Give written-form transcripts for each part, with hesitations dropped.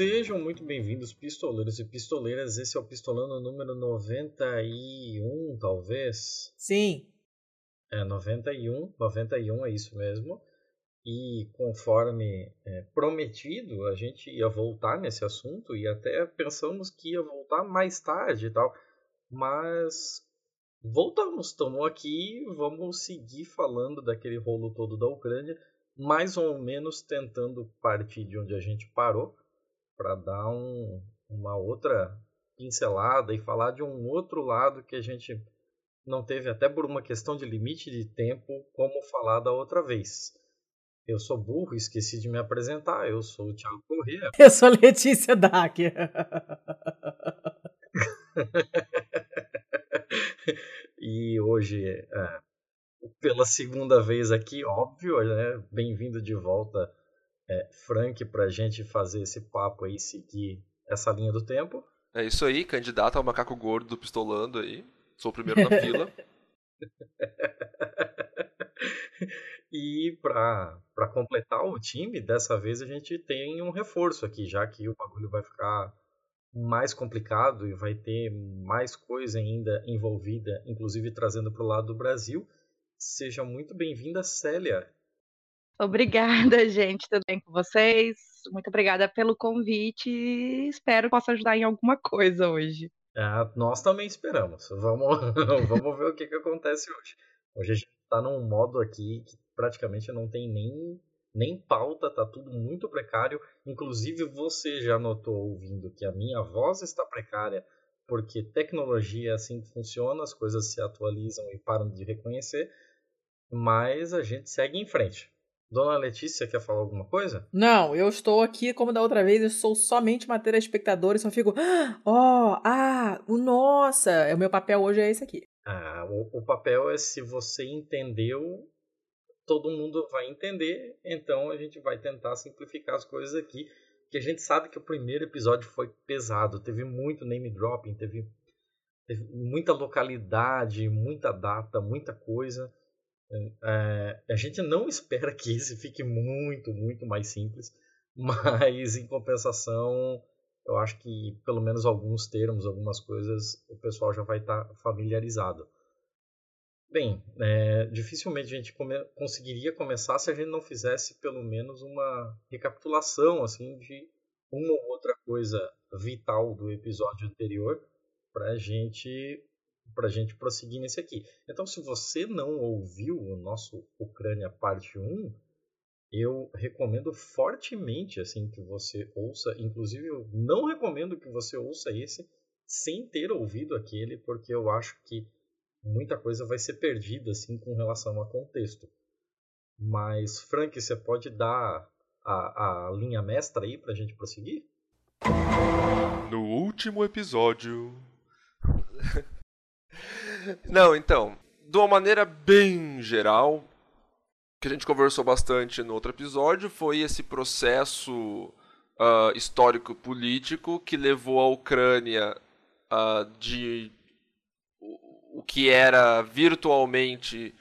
Sejam muito bem-vindos, pistoleiros e pistoleiras. Esse é o Pistolando número 91, talvez? Sim. É, 91 é isso mesmo. E conforme prometido, a gente ia voltar nesse assunto e até pensamos que ia voltar mais tarde e tal. Mas voltamos, estamos aqui, vamos seguir falando daquele rolo todo da Ucrânia, mais ou menos tentando partir de onde a gente parou, para dar uma outra pincelada e falar de um outro lado que a gente não teve, até por uma questão de limite de tempo, como falar da outra vez. Eu sou burro, esqueci de me apresentar, eu sou o Thiago Corrêa. Eu sou a Letícia Dac. E hoje, pela segunda vez aqui, óbvio, né? Bem-vindo de volta, Frank, para a gente fazer esse papo aí, seguir essa linha do tempo. É isso aí, candidato ao macaco gordo do Pistolando aí. Sou o primeiro na fila. E para completar o time, dessa vez a gente tem um reforço aqui, já que o bagulho vai ficar mais complicado e vai ter mais coisa ainda envolvida, inclusive trazendo para o lado do Brasil. Seja muito bem-vinda, Célia. Obrigada, gente. Tudo bem com vocês? Muito obrigada pelo convite. Espero que possa ajudar em alguma coisa hoje. Ah, nós também esperamos. Vamos ver o que acontece hoje. Hoje a gente está num modo aqui que praticamente não tem nem pauta, está tudo muito precário. Inclusive, você já notou ouvindo que a minha voz está precária, porque tecnologia é assim que funciona, as coisas se atualizam e param de reconhecer, mas a gente segue em frente. Dona Letícia, quer falar alguma coisa? Não, eu estou aqui, como da outra vez, eu sou somente matéria espectadora e só fico... nossa! O meu papel hoje é esse aqui. Ah, o papel é se você entendeu, todo mundo vai entender, então a gente vai tentar simplificar as coisas aqui, que a gente sabe que o primeiro episódio foi pesado, teve muito name dropping, teve muita localidade, muita data, muita coisa... a gente não espera que esse fique muito, muito mais simples, mas em compensação eu acho que pelo menos alguns termos, algumas coisas o pessoal já vai estar familiarizado. Bem, dificilmente a gente conseguiria começar se a gente não fizesse pelo menos uma recapitulação assim, de uma ou outra coisa vital do episódio anterior para a gente prosseguir nesse aqui. Então, se você não ouviu o nosso Ucrânia Parte 1, eu recomendo fortemente assim, que você ouça. Inclusive, eu não recomendo que você ouça esse sem ter ouvido aquele, porque eu acho que muita coisa vai ser perdida assim, com relação a contexto. Mas, Frank, você pode dar a linha mestra aí para a gente prosseguir? No último episódio... Não, então, de uma maneira bem geral, o que a gente conversou bastante no outro episódio foi esse processo histórico-político que levou a Ucrânia de o que era virtualmente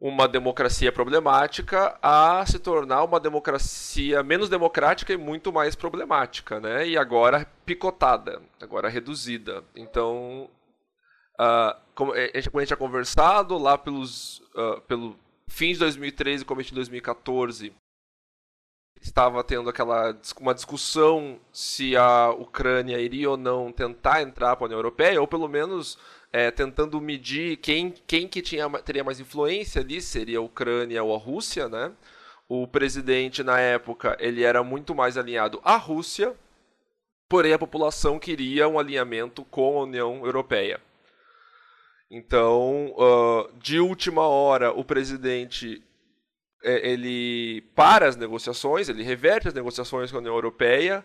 uma democracia problemática a se tornar uma democracia menos democrática e muito mais problemática, né? E agora picotada, agora reduzida. Então... como a gente tinha conversado lá pelo fim de 2013 e começo de 2014, estava tendo uma discussão se a Ucrânia iria ou não tentar entrar para a União Europeia, ou pelo menos tentando medir quem que teria mais influência ali, seria a Ucrânia ou a Rússia, né? O presidente na época ele era muito mais alinhado à Rússia, porém a população queria um alinhamento com a União Europeia. Então, de última hora, o presidente ele para as negociações, ele reverte as negociações com a União Europeia,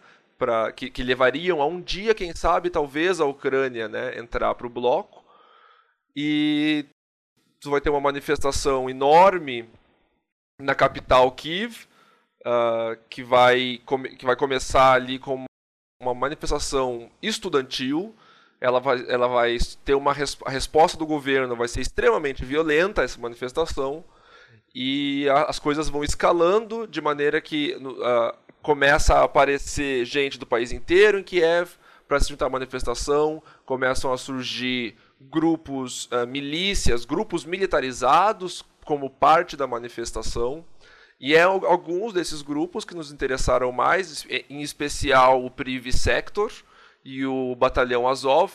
que levariam a um dia, quem sabe, talvez a Ucrânia, né, entrar para o bloco. E vai ter uma manifestação enorme na capital Kiev, que vai começar ali como uma manifestação estudantil. Ela vai ter a resposta do governo, vai ser extremamente violenta essa manifestação, e as coisas vão escalando de maneira que começa a aparecer gente do país inteiro em Kiev para se juntar à manifestação, começam a surgir grupos, milícias, grupos militarizados como parte da manifestação, e é alguns desses grupos que nos interessaram mais, em especial o Pravyi Sektor e o Batalhão Azov.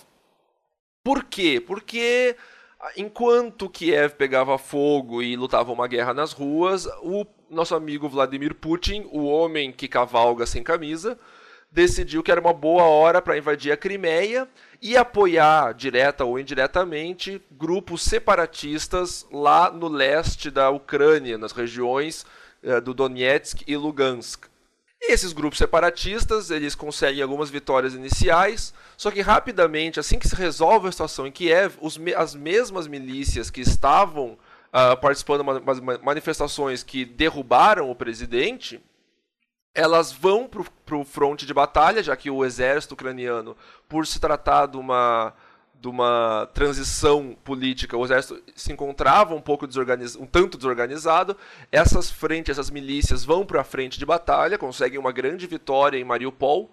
Por quê? Porque enquanto Kiev pegava fogo e lutava uma guerra nas ruas, o nosso amigo Vladimir Putin, o homem que cavalga sem camisa, decidiu que era uma boa hora para invadir a Crimeia e apoiar, direta ou indiretamente, grupos separatistas lá no leste da Ucrânia, nas regiões do Donetsk e Lugansk. E esses grupos separatistas, eles conseguem algumas vitórias iniciais, só que rapidamente, assim que se resolve a situação em Kiev, as mesmas milícias que estavam participando de manifestações que derrubaram o presidente, elas vão para o fronte de batalha, já que o exército ucraniano, por se tratar de uma transição política, o exército se encontrava um tanto desorganizado. Essas milícias vão para a frente de batalha, conseguem uma grande vitória em Mariupol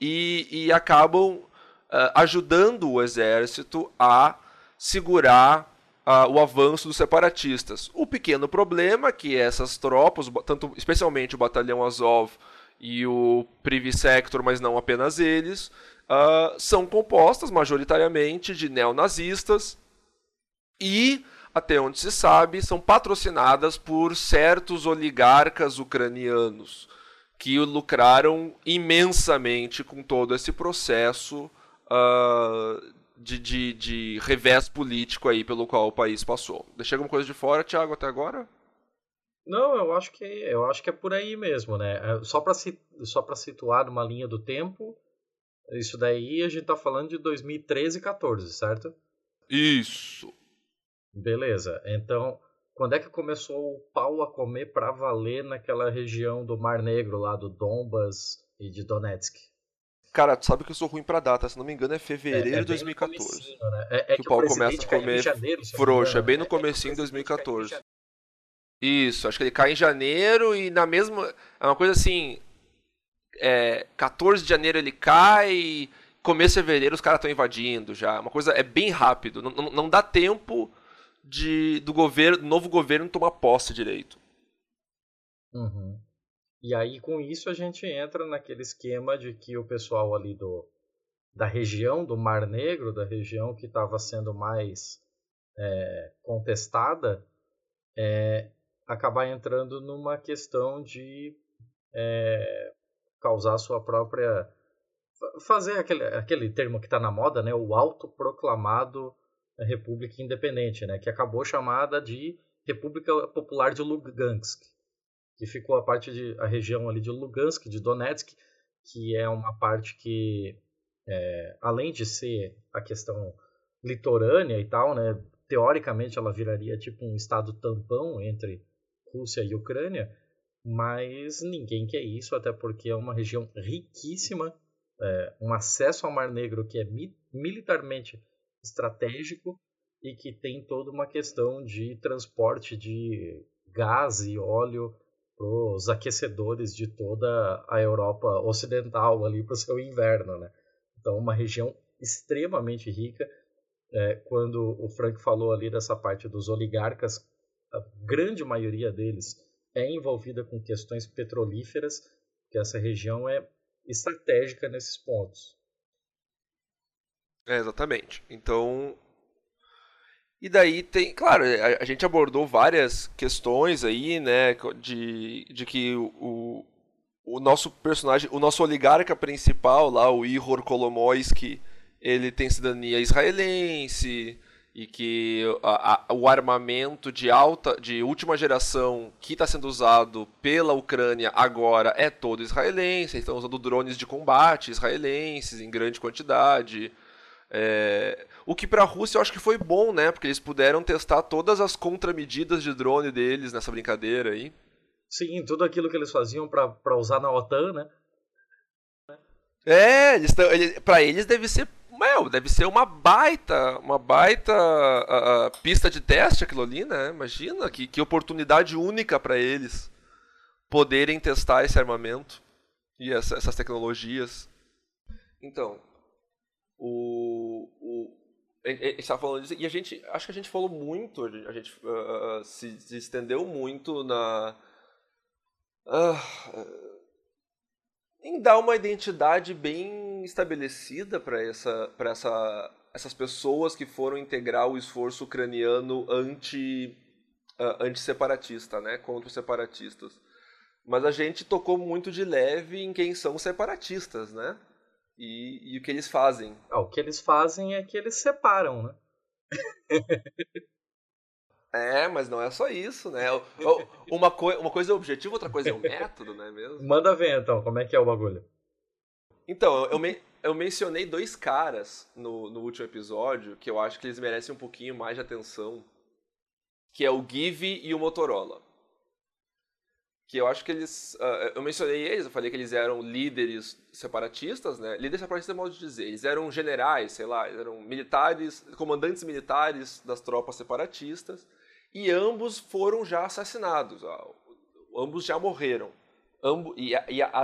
e acabam ajudando o exército a segurar o avanço dos separatistas. O pequeno problema é que essas tropas, especialmente o Batalhão Azov e o Pravyi Sektor, mas não apenas eles, são compostas majoritariamente de neonazistas e, até onde se sabe, são patrocinadas por certos oligarcas ucranianos que lucraram imensamente com todo esse processo de revés político aí pelo qual o país passou. Deixei alguma coisa de fora, Thiago, até agora? Não, eu acho que é por aí mesmo, né? Só para situar numa linha do tempo, isso daí a gente tá falando de 2013 e 14, certo? Isso. Beleza. Então, quando é que começou o pau a comer pra valer naquela região do Mar Negro lá do Donbas e de Donetsk? Cara, tu sabe que eu sou ruim pra data, se não me engano é fevereiro de 2014. Comecinho, né? Que o pau começa a comer janeiro, frouxo, é bem no comecinho de 2014. Isso, acho que ele cai em janeiro e na mesma... É uma coisa assim, 14 de janeiro ele cai e começo de fevereiro os caras estão invadindo já. Uma coisa, é bem rápido, não dá tempo do novo governo tomar posse direito. Uhum. E aí, com isso, a gente entra naquele esquema de que o pessoal ali da região do Mar Negro, da região que estava sendo mais contestada, acabar entrando numa questão de causar sua própria... Fazer aquele termo que está na moda, né, o autoproclamado República Independente, né, que acabou chamada de República Popular de Lugansk. Que ficou a região ali de Lugansk, de Donetsk, que é uma parte que, além de ser a questão litorânea e tal, né, teoricamente ela viraria tipo um estado tampão entre Rússia e Ucrânia, mas ninguém quer isso, até porque é uma região riquíssima, um acesso ao Mar Negro que é militarmente estratégico e que tem toda uma questão de transporte de gás e óleo os aquecedores de toda a Europa Ocidental ali para o seu inverno, né? Então, uma região extremamente rica. Quando o Frank falou ali dessa parte dos oligarcas, a grande maioria deles é envolvida com questões petrolíferas, porque essa região é estratégica nesses pontos. Exatamente. Então... E daí tem, claro, a gente abordou várias questões aí, né, de que o nosso personagem, o nosso oligarca principal lá, o Ihor Kolomoisky, ele tem cidadania israelense e que o armamento de última geração que está sendo usado pela Ucrânia agora é todo israelense, estão usando drones de combate israelenses em grande quantidade. O que para a Rússia eu acho que foi bom, né? Porque eles puderam testar todas as contramedidas de drone deles nessa brincadeira aí. Sim, tudo aquilo que eles faziam para usar na OTAN, né? Para eles deve ser meu, deve ser uma baita pista de teste aquilo ali, né? Imagina que oportunidade única para eles poderem testar esse armamento e essas tecnologias. Então, a gente estava falando disso, e acho que a gente falou muito, a gente se estendeu muito na... em dar uma identidade bem estabelecida para essas pessoas que foram integrar o esforço ucraniano anti-separatista, né? Contra os separatistas. Mas a gente tocou muito de leve em quem são os separatistas, né? E o que eles fazem. O que eles fazem é que eles separam, né? É, mas não é só isso, né? Uma coisa é objetivo, outra coisa é um método, não é mesmo? Manda ver, então, como é que é o bagulho. Então, eu mencionei dois caras no último episódio que eu acho que eles merecem um pouquinho mais de atenção, que é o Givi e o Motorola. Que eu acho que eles... eu mencionei eles, eu falei que eles eram líderes separatistas, né? Líderes separatistas é modo de dizer. Eles eram generais, sei lá, eles eram militares, comandantes militares das tropas separatistas. E ambos foram já assassinados, ambos já morreram,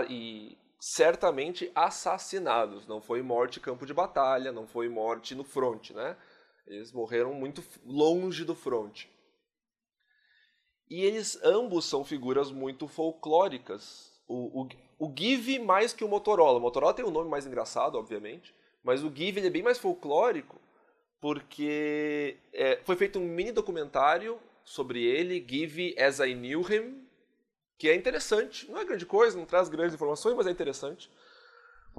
e certamente assassinados. Não foi morte em campo de batalha, não foi morte no fronte, né? Eles morreram muito longe do fronte. E eles ambos são figuras muito folclóricas. O Givi mais que o Motorola. O Motorola tem um nome mais engraçado, obviamente, mas o Givi ele é bem mais folclórico, porque foi feito um mini documentário sobre ele, Givi as I Knew Him, que é interessante. Não é grande coisa, não traz grandes informações, mas é interessante.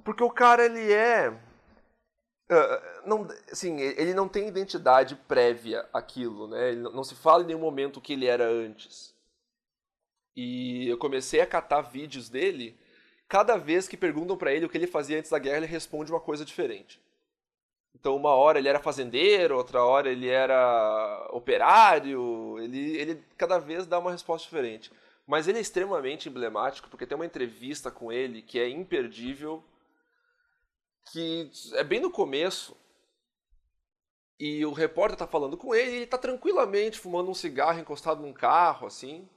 Porque o cara, ele é... ele não tem identidade prévia àquilo, né? Ele não se fala em nenhum momento o que ele era antes. E eu comecei a catar vídeos dele. Cada vez que perguntam pra ele o que ele fazia antes da guerra, ele responde uma coisa diferente. Então, uma hora ele era fazendeiro, outra hora ele era operário. Ele cada vez dá uma resposta diferente. Mas ele é extremamente emblemático, porque tem uma entrevista com ele que é imperdível, que é bem no começo, e o repórter tá falando com ele, e ele tá tranquilamente fumando um cigarro encostado num carro, assim,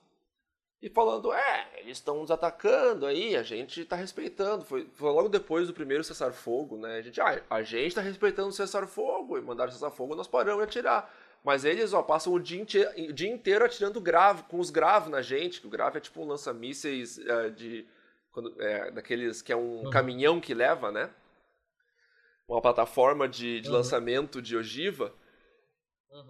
e falando, eles estão nos atacando aí, a gente tá respeitando. Foi logo depois do primeiro cessar-fogo, né? A gente tá respeitando o cessar-fogo, e mandaram cessar-fogo, nós paramos de atirar. Mas eles, passam o dia inteiro atirando grave, com os graves na gente, que o grave é tipo um lança-mísseis daqueles que é um caminhão que leva, né? Uma plataforma de lançamento de ogiva,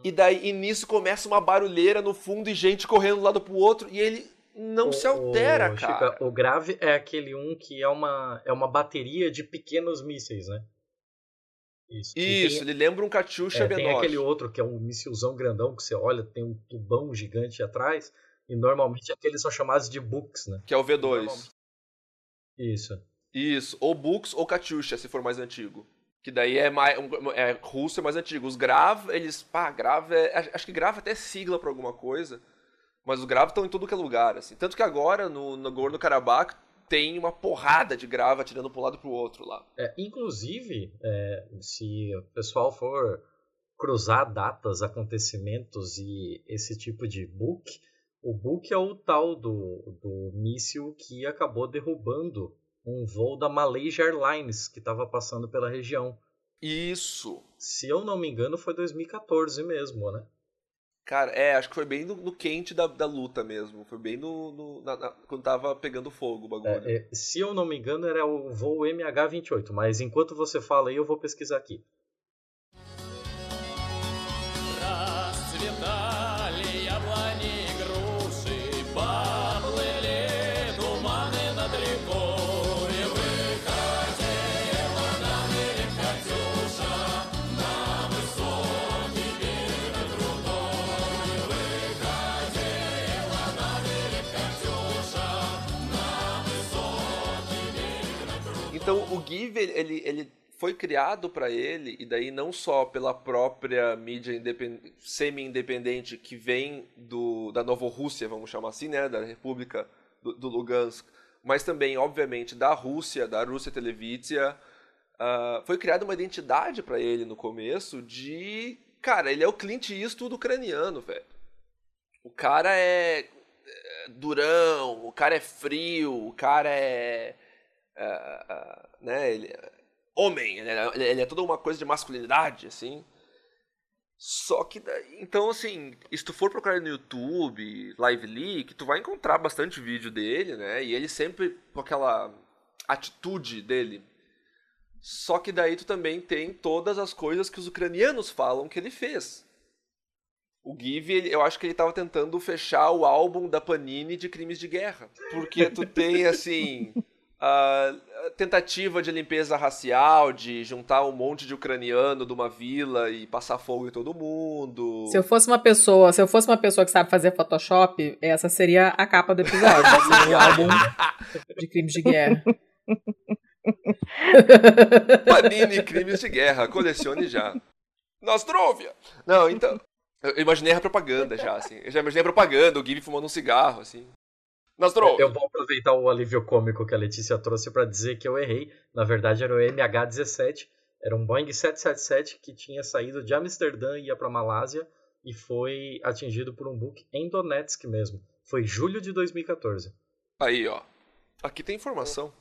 e nisso começa uma barulheira no fundo e gente correndo de um lado pro outro, e ele não se altera, cara. Chica, o grave é aquele que é uma bateria de pequenos mísseis, né? Isso, ele lembra um Katyusha menor. Tem aquele outro que é um míssilzão grandão, que você olha, tem um tubão gigante atrás, e normalmente aqueles são chamados de Buks, né? Que é o V2. Isso, ou Buks ou Katyusha, se for mais antigo. Que daí russo, é mais antigo. Os Grav, eles... Grav é... Acho que Grav até é sigla pra alguma coisa. Mas os Grav estão em tudo que é lugar, assim. Tanto que agora, no Nagorno-Karabakh, tem uma porrada de Grav atirando pra um lado e pro outro lá. Inclusive, se o pessoal for cruzar datas, acontecimentos e esse tipo de book, o book é o tal do míssil que acabou derrubando um voo da Malaysia Airlines, que estava passando pela região. Isso! Se eu não me engano, foi 2014 mesmo, né? Cara, acho que foi bem no quente da luta mesmo. Foi bem quando tava pegando fogo o bagulho. Se eu não me engano, era o voo MH-28, mas enquanto você fala aí, eu vou pesquisar aqui. Então, o Givi, ele foi criado para ele, e daí não só pela própria mídia semi-independente que vem da Novorússia, vamos chamar assim, né, da República do Lugansk, mas também, obviamente, da Rússia Televízia, foi criada uma identidade pra ele no começo de... Cara, ele é o Clint Eastwood ucraniano, velho. O cara é durão, o cara é frio, o cara é... né, ele é homem, ele é toda uma coisa de masculinidade, assim. Só que, então, assim, se tu for procurar no YouTube, Live Leak, tu vai encontrar bastante vídeo dele, né? E ele sempre com aquela atitude dele. Só que daí tu também tem todas as coisas que os ucranianos falam que ele fez. O Givi, eu acho que ele tava tentando fechar o álbum da Panini de crimes de guerra. Porque tu tem, assim... A tentativa de limpeza racial, de juntar um monte de ucraniano de uma vila e passar fogo em todo mundo. Se eu fosse uma pessoa que sabe fazer Photoshop, essa seria a capa do episódio, assim, o álbum de crimes de guerra. Panini crimes de guerra, colecione já. Nostrúvia! Não, então, eu imaginei a propaganda já, assim. Eu já imaginei a propaganda, o Guilherme fumando um cigarro, assim. Eu vou aproveitar o alívio cômico que a Letícia trouxe para dizer que eu errei. Na verdade, era o MH17. Era um Boeing 777 que tinha saído de Amsterdã e ia para Malásia e foi atingido por um buque em Donetsk mesmo. Foi julho de 2014. Aí, ó. Aqui tem informação.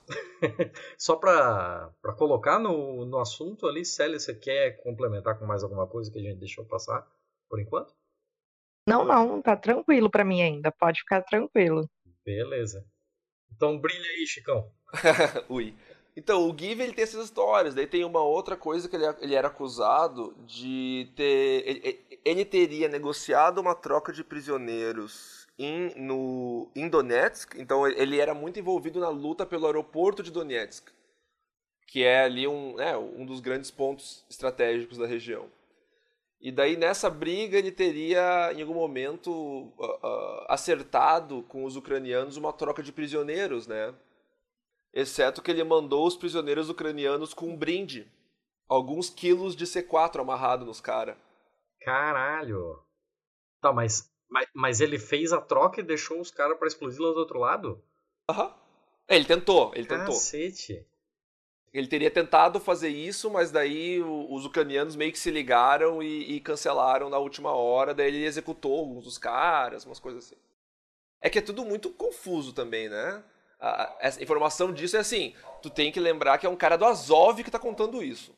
Só para colocar no assunto ali, Célia, você quer complementar com mais alguma coisa que a gente deixou passar por enquanto? Não. Tá tranquilo para mim ainda. Pode ficar tranquilo. Beleza. Então brilha aí, Chicão. Ui. Então, o Givi, ele tem essas histórias. Daí tem uma outra coisa que ele era acusado de ter... Ele teria negociado uma troca de prisioneiros em Donetsk. Então, ele era muito envolvido na luta pelo aeroporto de Donetsk, que é ali um dos grandes pontos estratégicos da região. E daí, nessa briga, ele teria, em algum momento, acertado com os ucranianos uma troca de prisioneiros, né? Exceto que ele mandou os prisioneiros ucranianos com um brinde. Alguns quilos de C4 amarrado nos caras. Caralho! Tá, mas ele fez a troca e deixou os caras pra explodir lá do outro lado? Aham. Ele tentou. Cacete! Ele teria tentado fazer isso, mas daí os ucranianos meio que se ligaram e cancelaram na última hora. Daí ele executou alguns dos caras, umas coisas assim. É que é tudo muito confuso também, né? Essa informação disso é assim, tu tem que lembrar que é um cara do Azov que tá contando isso.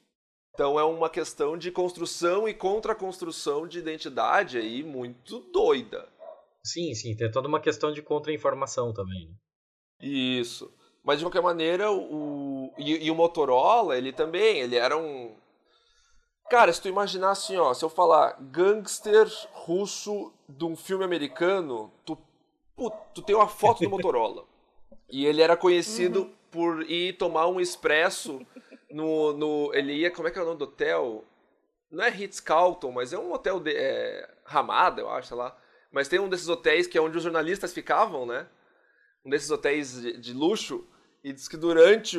Então é uma questão de construção e contra-construção de identidade aí muito doida. Sim, tem toda uma questão de contra-informação também. Isso. Mas de qualquer maneira, o Motorola, ele também, ele era um... Cara, se tu imaginar assim, ó, se eu falar gangster russo de um filme americano, tu tem uma foto do Motorola. E ele era conhecido por ir tomar um expresso ele ia, como é que é o nome do hotel? Não é Ritz-Carlton, mas é um hotel Ramada, eu acho, sei lá. Mas tem um desses hotéis que é onde os jornalistas ficavam, né? Um desses hotéis de luxo. E diz que durante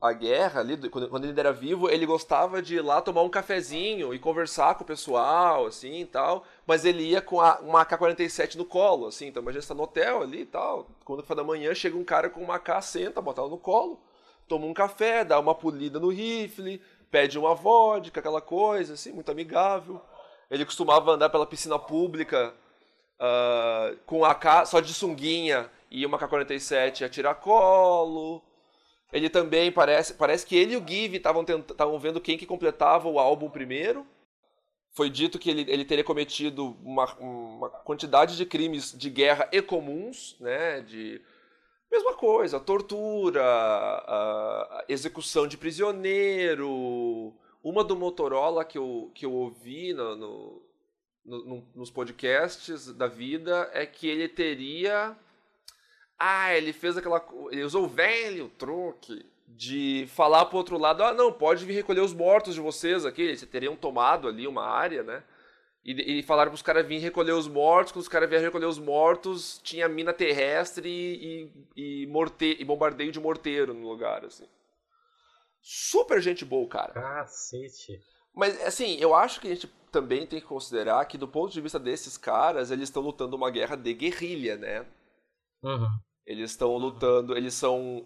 a guerra, ali, quando ele era vivo, ele gostava de ir lá tomar um cafezinho e conversar com o pessoal, assim, e tal. Mas ele ia com uma AK-47 no colo, assim. Então, imagina, você tá no hotel ali e tal. Quando for da manhã, chega um cara com uma AK, senta, bota ela no colo, toma um café, dá uma polida no rifle, pede uma vodka, aquela coisa, assim, muito amigável. Ele costumava andar pela piscina pública com AK, só de sunguinha, e uma K-47 atirar colo. Ele também parece que ele e o Givi estavam vendo quem que completava o álbum primeiro. Foi dito que ele teria cometido uma quantidade de crimes de guerra e comuns, né? De mesma coisa, tortura, execução de prisioneiro. Uma do Motorola que eu ouvi nos podcasts da vida é que ele teria... ele fez aquela... Ele usou o velho truque de falar pro outro lado, não, pode vir recolher os mortos de vocês aqui. Eles teriam tomado ali uma área, né? E falaram pros caras virem recolher os mortos. Quando os caras vieram recolher os mortos, tinha mina terrestre e bombardeio de morteiro no lugar, assim. Super gente boa, cara. Cacete. Mas, assim, eu acho que a gente também tem que considerar que, do ponto de vista desses caras, eles estão lutando uma guerra de guerrilha, né? Uhum. Eles estão lutando, eles são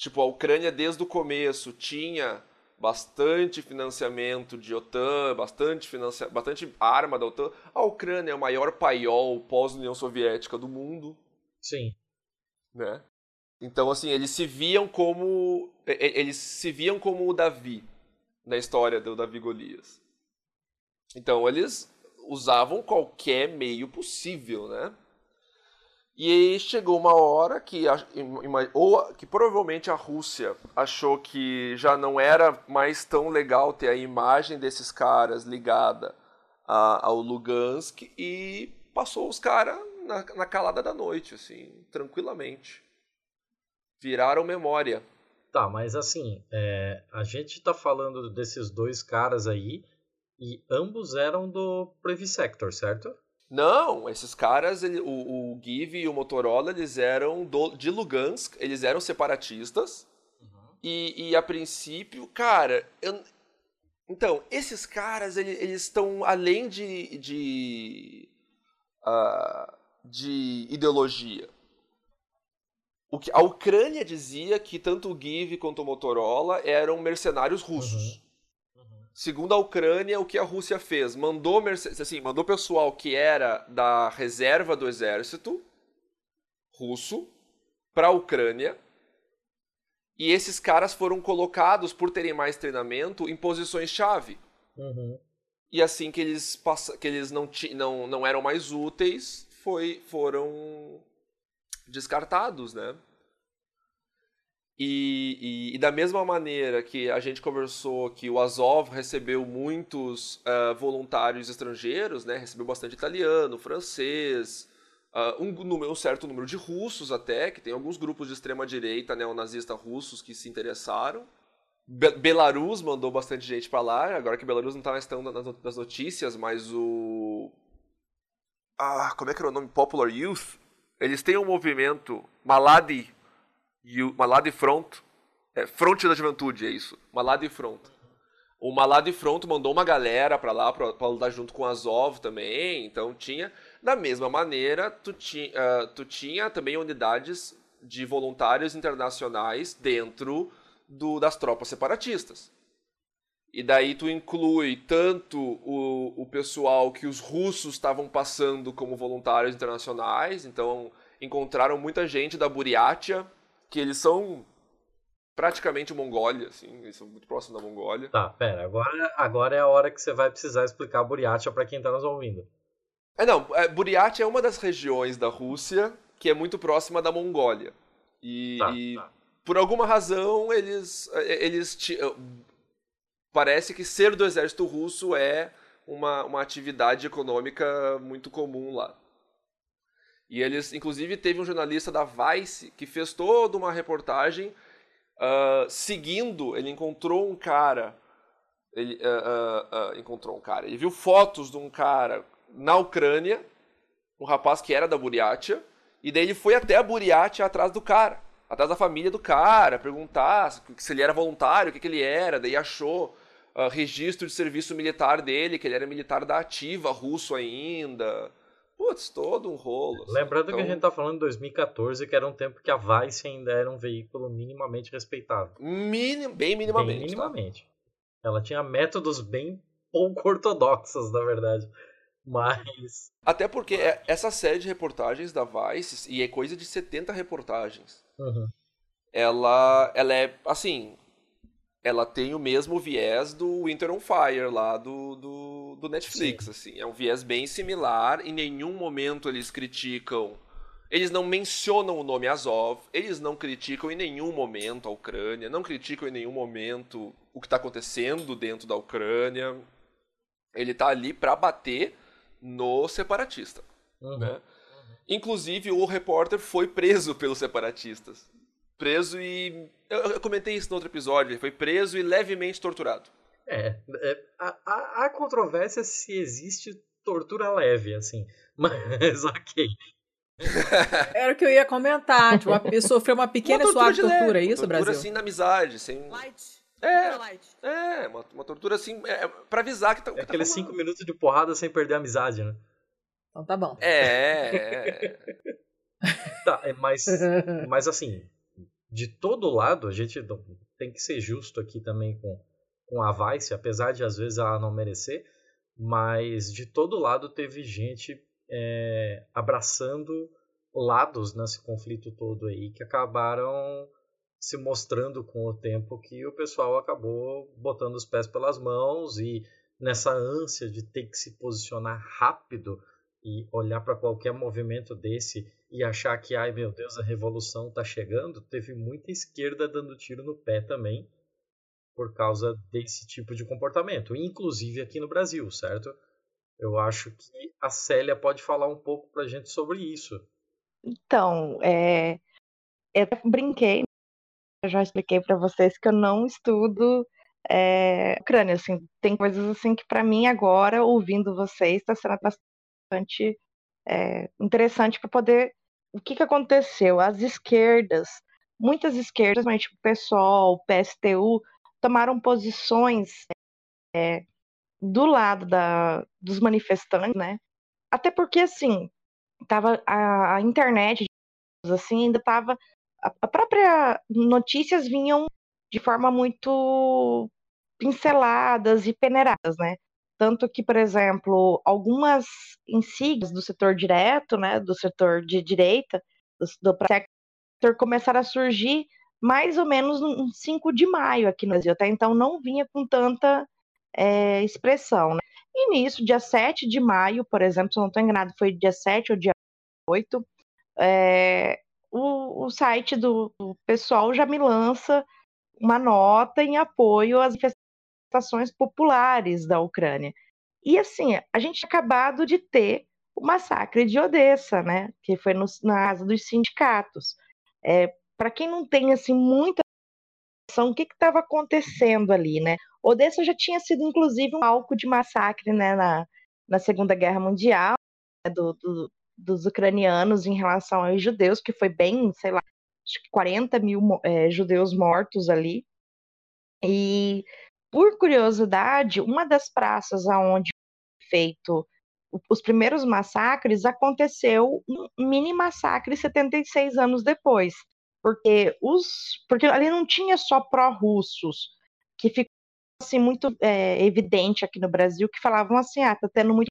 Tipo, a Ucrânia desde o começo tinha bastante financiamento de OTAN, bastante arma da OTAN. A Ucrânia é o maior paiol pós-União Soviética do mundo. Sim. Né? Então, assim, eles se viam como o Davi na história do Davi Golias. Então, eles usavam qualquer meio possível, né? E aí chegou uma hora que provavelmente a Rússia achou que já não era mais tão legal ter a imagem desses caras ligada ao Lugansk e passou os caras na calada da noite, assim, tranquilamente. Viraram memória. Tá, mas assim, a gente tá falando desses dois caras aí e ambos eram do Pravyi Sektor, certo? Não, esses caras, o Givi e o Motorola, eles eram de Lugansk, eles eram separatistas. Uhum. E a princípio, cara... Então, esses caras, eles estão além de ideologia. A Ucrânia dizia que tanto o Givi quanto o Motorola eram mercenários russos. Uhum. Uhum. Segundo a Ucrânia, o que a Rússia fez? Mandou pessoal que era da reserva do exército russo para a Ucrânia. E esses caras foram colocados, por terem mais treinamento, em posições-chave. Uhum. E assim que eles não eram mais úteis, foram... descartados, né? E da mesma maneira que a gente conversou que o Azov recebeu muitos voluntários estrangeiros, né? Recebeu bastante italiano, francês, um certo número de russos até, que tem alguns grupos de extrema-direita neonazista russos que se interessaram. Belarus mandou bastante gente para lá, agora que Belarus não tá mais tão nas notícias, mas o... Ah, como é que era o nome? Popular Youth? Eles têm um movimento, Maladi Front, Fronte da Juventude, é isso, Maladi Front. O Maladi Front mandou uma galera pra lá, pra lutar junto com a Azov também, então tinha, da mesma maneira, tu tinha também unidades de voluntários internacionais dentro das tropas separatistas. E daí tu inclui tanto o pessoal que os russos estavam passando como voluntários internacionais, então encontraram muita gente da Buryatia, que eles são praticamente Mongólia, assim, eles são muito próximos da Mongólia. Tá, pera, agora é a hora que você vai precisar explicar a Buryatia pra quem tá nos ouvindo. Buryatia é uma das regiões da Rússia que é muito próxima da Mongólia. Por alguma razão eles parece que ser do exército russo é uma atividade econômica muito comum lá. E eles, inclusive, teve um jornalista da Vice que fez toda uma reportagem seguindo, ele encontrou um cara, ele viu fotos de um cara na Ucrânia, um rapaz que era da Buryatia, e daí ele foi até a Buryatia atrás do cara, atrás da família do cara, perguntar se ele era voluntário, o que ele era, daí achou... registro de serviço militar dele, que ele era militar da ativa, russo ainda. Putz, todo um rolo. Lembrando assim, então... que a gente tá falando de 2014, que era um tempo que a Vice ainda era um veículo minimamente respeitável. Bem minimamente. Bem minimamente. Tá? Ela tinha métodos bem pouco ortodoxos, na verdade. Mas... Até porque essa série de reportagens da Vice, e é coisa de 70 reportagens, uhum. ela é, assim... Ela tem o mesmo viés do Winter on Fire lá do Netflix, sim. Assim. É um viés bem similar, em nenhum momento eles criticam... Eles não mencionam o nome Azov, eles não criticam em nenhum momento a Ucrânia, não criticam em nenhum momento o que está acontecendo dentro da Ucrânia. Ele tá ali para bater no separatista. Uhum. Né? Uhum. Inclusive, o repórter foi preso pelos separatistas. Preso e... Eu comentei isso no outro episódio. Ele foi preso e levemente torturado. A controvérsia se existe tortura leve, assim. Mas, ok. Era o que eu ia comentar. Tipo, uma pessoa sofreu uma pequena e suave tortura, é isso, tortura, Brasil? Tortura, assim, na amizade. Sem... Light. Light. Uma tortura, assim, pra avisar que tá... É aqueles 5 minutos de porrada sem perder a amizade, né? Então tá bom. Tá, mas assim... de todo lado. A gente tem que ser justo aqui também com a Vice, apesar de às vezes ela não merecer, mas de todo lado teve gente abraçando lados nesse conflito todo aí, que acabaram se mostrando com o tempo que o pessoal acabou botando os pés pelas mãos, e nessa ânsia de ter que se posicionar rápido e olhar para qualquer movimento desse e achar que, ai meu Deus, a revolução está chegando, teve muita esquerda dando tiro no pé também por causa desse tipo de comportamento, inclusive aqui no Brasil, certo? Eu acho que a Célia pode falar um pouco para a gente sobre isso. Então, eu brinquei, eu já expliquei para vocês que eu não estudo Ucrânia, assim, tem coisas assim que para mim agora, ouvindo vocês, está sendo bastante interessante para poder... O que aconteceu? As esquerdas, muitas esquerdas, mas tipo PSOL, PSTU, tomaram posições... do lado dos manifestantes, né? Até porque, assim, tava a internet, assim, ainda tava... A própria notícias vinham de forma muito pinceladas e peneiradas, né? Tanto que, por exemplo, algumas insígnias do setor direto, né? Do setor de direita, do sector, começaram a surgir mais ou menos no 5 de maio aqui no Brasil. Até então não vinha com tanta... expressão, né? E nisso, dia 7 de maio, por exemplo, se eu não estou enganado, foi dia 7 ou dia 8, o site do PSOL já me lança uma nota em apoio às manifestações populares da Ucrânia. E assim, a gente tinha acabado de ter o massacre de Odessa, né? Que foi na asa dos sindicatos. Para quem não tem assim, muita noção, o que estava acontecendo ali, né? Odessa já tinha sido, inclusive, um palco de massacre, né, na Segunda Guerra Mundial, né, dos ucranianos em relação aos judeus, que foi bem, sei lá, acho que 40 mil judeus mortos ali. E, por curiosidade, uma das praças onde foi feito os primeiros massacres aconteceu um mini massacre 76 anos depois, porque ali não tinha só pró-russos, que ficou assim, muito evidente aqui no Brasil, que falavam assim, tá tendo muito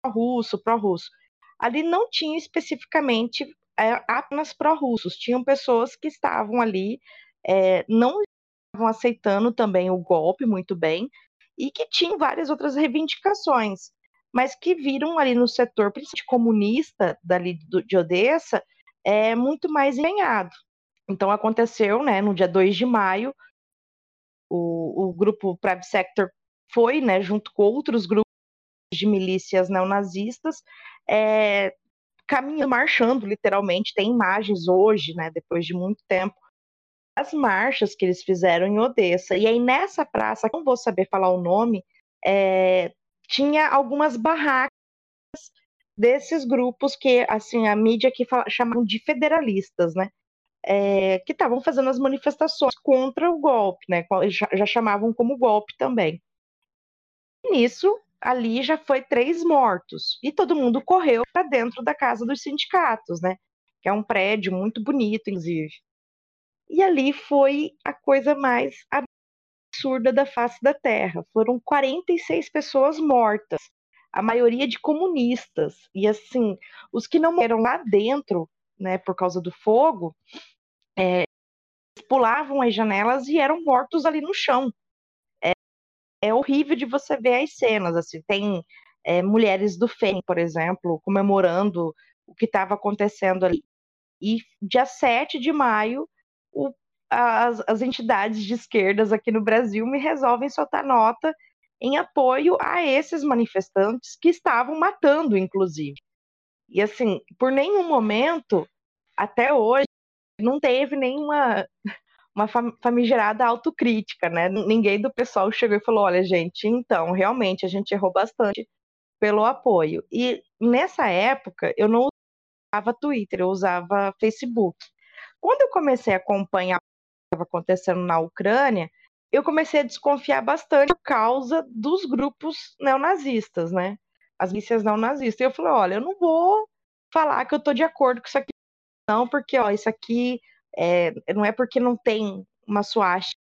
pró-russo, pró-russo. Ali não tinha especificamente apenas pró-russos, tinham pessoas que estavam ali, não estavam aceitando também o golpe muito bem, e que tinham várias outras reivindicações, mas que viram ali no setor, principalmente comunista, dali de Odessa, muito mais empenhado. Então aconteceu, né, no dia 2 de maio, o grupo Pravyi Sektor foi, né, junto com outros grupos de milícias neonazistas, caminhando, marchando, literalmente. Tem imagens hoje, né, depois de muito tempo, das marchas que eles fizeram em Odessa. E aí, nessa praça, não vou saber falar o nome, tinha algumas barracas desses grupos que, assim, a mídia aqui chamaram de federalistas, né? Que estavam fazendo as manifestações contra o golpe, né? Já chamavam como golpe também. E nisso, ali já foi 3 mortos, e todo mundo correu para dentro da casa dos sindicatos, né? Que é um prédio muito bonito, inclusive. E ali foi a coisa mais absurda da face da terra. Foram 46 pessoas mortas, a maioria de comunistas. E assim, os que não morreram lá dentro, né, por causa do fogo, pulavam as janelas e eram mortos ali no chão. É horrível de você ver as cenas. Assim, tem mulheres do FEM, por exemplo, comemorando o que estava acontecendo ali. E dia 7 de maio, as entidades de esquerdas aqui no Brasil me resolvem soltar nota em apoio a esses manifestantes que estavam matando, inclusive. E assim, por nenhum momento, até hoje, não teve nenhuma famigerada autocrítica, né? Ninguém do pessoal chegou e falou, olha gente, então, realmente, a gente errou bastante pelo apoio. E nessa época, eu não usava Twitter, eu usava Facebook. Quando eu comecei a acompanhar o que estava acontecendo na Ucrânia, eu comecei a desconfiar bastante por causa dos grupos neonazistas, né? As milícias neonazistas. E eu falei, olha, eu não vou falar que eu tô de acordo com isso aqui, não, porque, ó, isso aqui não é porque não tem uma suástica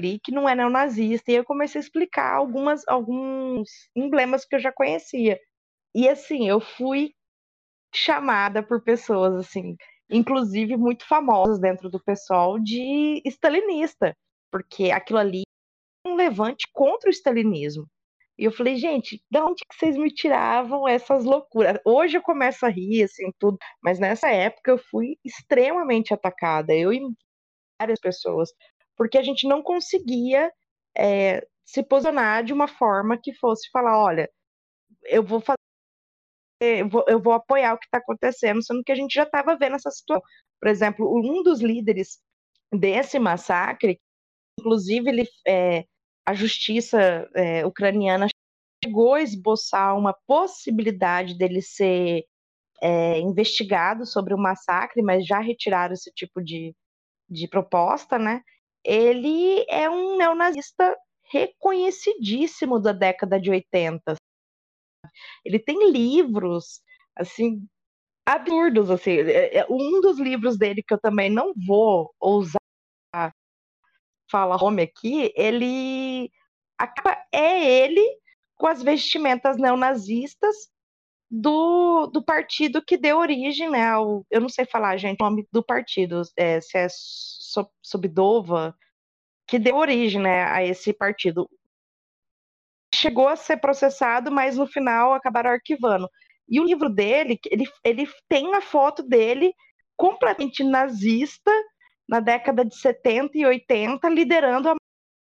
ali que não é neonazista. E eu comecei a explicar alguns emblemas que eu já conhecia. E assim, eu fui chamada por pessoas, assim, inclusive muito famosas dentro do PSOL, de stalinista, porque aquilo ali é um levante contra o stalinismo. E eu falei, gente, de onde que vocês me tiravam essas loucuras? Hoje eu começo a rir, assim, tudo. Mas nessa época eu fui extremamente atacada. Eu e várias pessoas. Porque a gente não conseguia se posicionar de uma forma que fosse falar, olha, eu vou apoiar o que está acontecendo. Sendo que a gente já estava vendo essa situação. Por exemplo, um dos líderes desse massacre, inclusive ele... a justiça ucraniana chegou a esboçar uma possibilidade dele ser investigado sobre o massacre, mas já retiraram esse tipo de proposta, né? Ele é um neonazista reconhecidíssimo da década de 80. Ele tem livros, assim, absurdos, assim. Um dos livros dele, que eu também não vou ousar fala home aqui, ele acaba, ele com as vestimentas neonazistas do partido que deu origem, né, ao, eu não sei falar, gente, o nome do partido, se é Sobidova, que deu origem, né, a esse partido. Chegou a ser processado, mas no final acabaram arquivando. E o livro dele, ele tem a foto dele completamente nazista, na década de 70 e 80, liderando a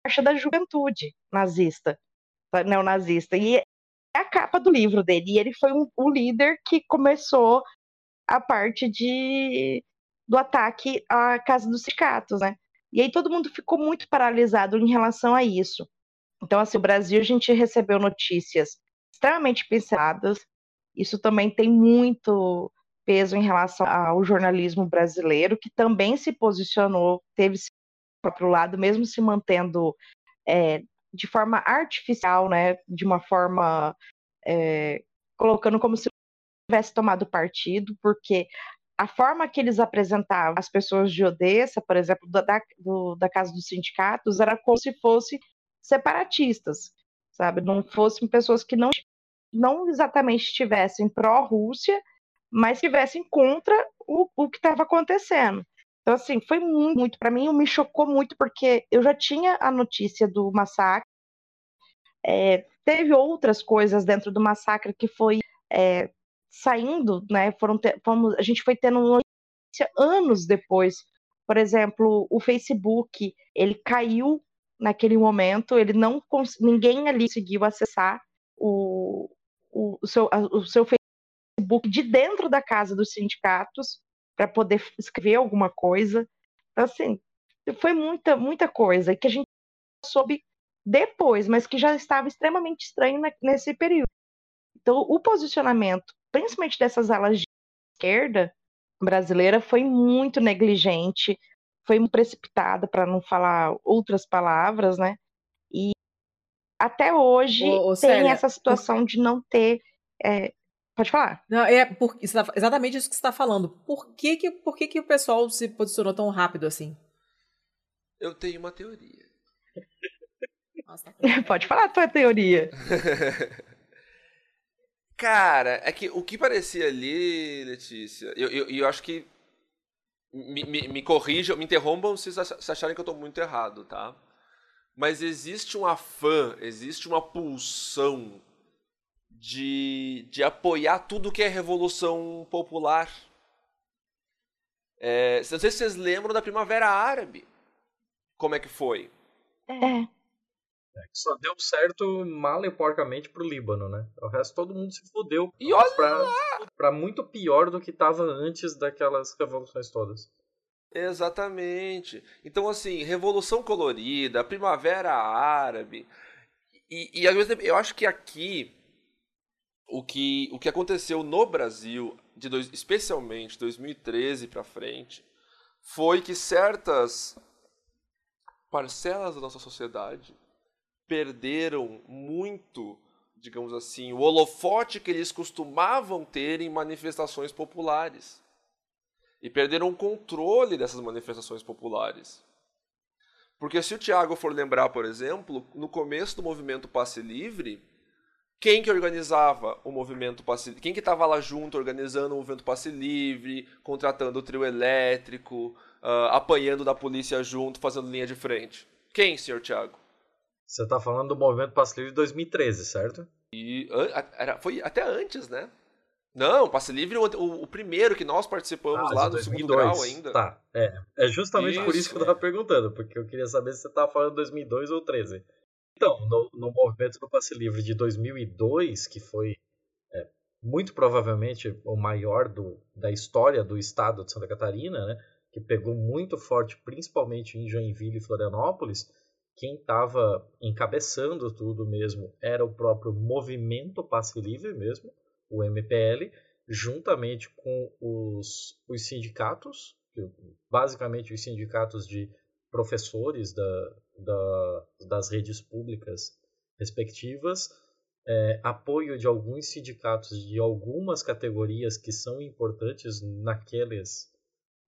marcha da juventude nazista, neonazista. E é a capa do livro dele. E ele foi o líder que começou a parte do ataque à Casa dos Sindicatos, né? E aí todo mundo ficou muito paralisado em relação a isso. Então, assim, o Brasil, a gente recebeu notícias extremamente pinceladas. Isso também tem muito peso em relação ao jornalismo brasileiro, que também se posicionou, teve seu próprio lado, mesmo se mantendo de forma artificial, né, de uma forma colocando como se tivesse tomado partido, porque a forma que eles apresentavam as pessoas de Odessa, por exemplo, da Casa dos Sindicatos, era como se fossem separatistas, sabe? Não fossem pessoas que não exatamente estivessem pró-Rússia, mas estivessem contra o que estava acontecendo. Então, assim, foi muito, para mim, me chocou muito, porque eu já tinha a notícia do massacre. Teve outras coisas dentro do massacre que foi saindo, né? A gente foi tendo notícia anos depois. Por exemplo, o Facebook, ele caiu naquele momento, ele não ninguém ali conseguiu acessar o seu Facebook de dentro da Casa dos Sindicatos para poder escrever alguma coisa. Então, assim, foi muita, muita coisa que a gente soube depois, mas que já estava extremamente estranho nesse período. Então, o posicionamento, principalmente dessas alas de esquerda brasileira, foi muito negligente, foi precipitada, para não falar outras palavras, né? E até hoje tem essa situação de não ter... Pode falar. Não, exatamente isso que você está falando. Por que o pessoal se posicionou tão rápido assim? Eu tenho uma teoria. Nossa, pode falar a tua teoria. Cara, é que o que parecia ali, Letícia, eu acho que me corrijam, me interrompam se acharem que eu estou muito errado, tá? Mas existe um afã, existe uma pulsão de apoiar tudo que é revolução popular. Não sei se vocês lembram da Primavera Árabe. Como é que foi? Só deu certo mal e porcamente pro Líbano, né? O resto todo mundo se fodeu. E olha pra muito pior do que tava antes daquelas revoluções todas. Exatamente. Então, assim, Revolução Colorida, Primavera Árabe. E às vezes eu acho que aqui... O que aconteceu no Brasil, especialmente de 2013 para frente, foi que certas parcelas da nossa sociedade perderam muito, digamos assim, o holofote que eles costumavam ter em manifestações populares. e perderam o controle dessas manifestações populares. Porque se o Thiago for lembrar, por exemplo, no começo do Movimento Passe Livre, quem que organizava o Movimento Passe Livre? Quem que estava lá junto organizando o Movimento Passe Livre, contratando o trio elétrico, apanhando da polícia junto, fazendo linha de frente? Quem, senhor Thiago? Você está falando do Movimento Passe Livre de 2013, certo? E foi até antes, né? Não, Passe Livre, o primeiro que nós participamos lá do 2002. Segundo grau ainda. Tá, é justamente isso, por isso que eu tava perguntando, porque eu queria saber se você tava falando de 2002 ou 2013. Então, no movimento do Passe Livre de 2002, que foi muito provavelmente o maior da história do estado de Santa Catarina, né, que pegou muito forte, principalmente em Joinville e Florianópolis, quem estava encabeçando tudo mesmo era o próprio Movimento Passe Livre mesmo, o MPL, juntamente com os sindicatos, basicamente os sindicatos de professores das redes públicas respectivas, apoio de alguns sindicatos de algumas categorias que são importantes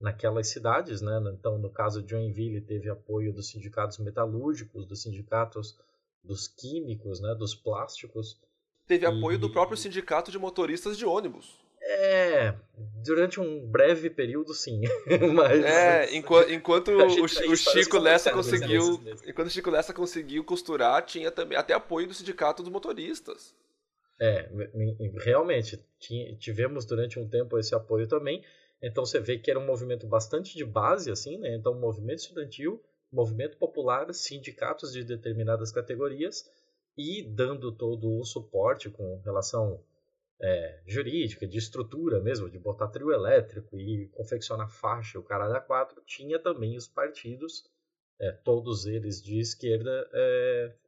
naquelas cidades, né? Então, no caso de Joinville, teve apoio dos sindicatos metalúrgicos, dos sindicatos dos químicos, né? Dos plásticos. Teve apoio do próprio sindicato de motoristas de ônibus. Durante um breve período, sim. Mas, enquanto o Chico Lessa conseguiu. Enquanto o Chico Lessa conseguiu costurar, tinha também até apoio do sindicato dos motoristas. Realmente, tivemos durante um tempo esse apoio também. Então você vê que era um movimento bastante de base, assim, né? Então, movimento estudantil, movimento popular, sindicatos de determinadas categorias, e dando todo o suporte com relação jurídica, de estrutura mesmo, de botar trio elétrico e confeccionar faixa, o cara da 4, tinha também os partidos, todos eles de esquerda,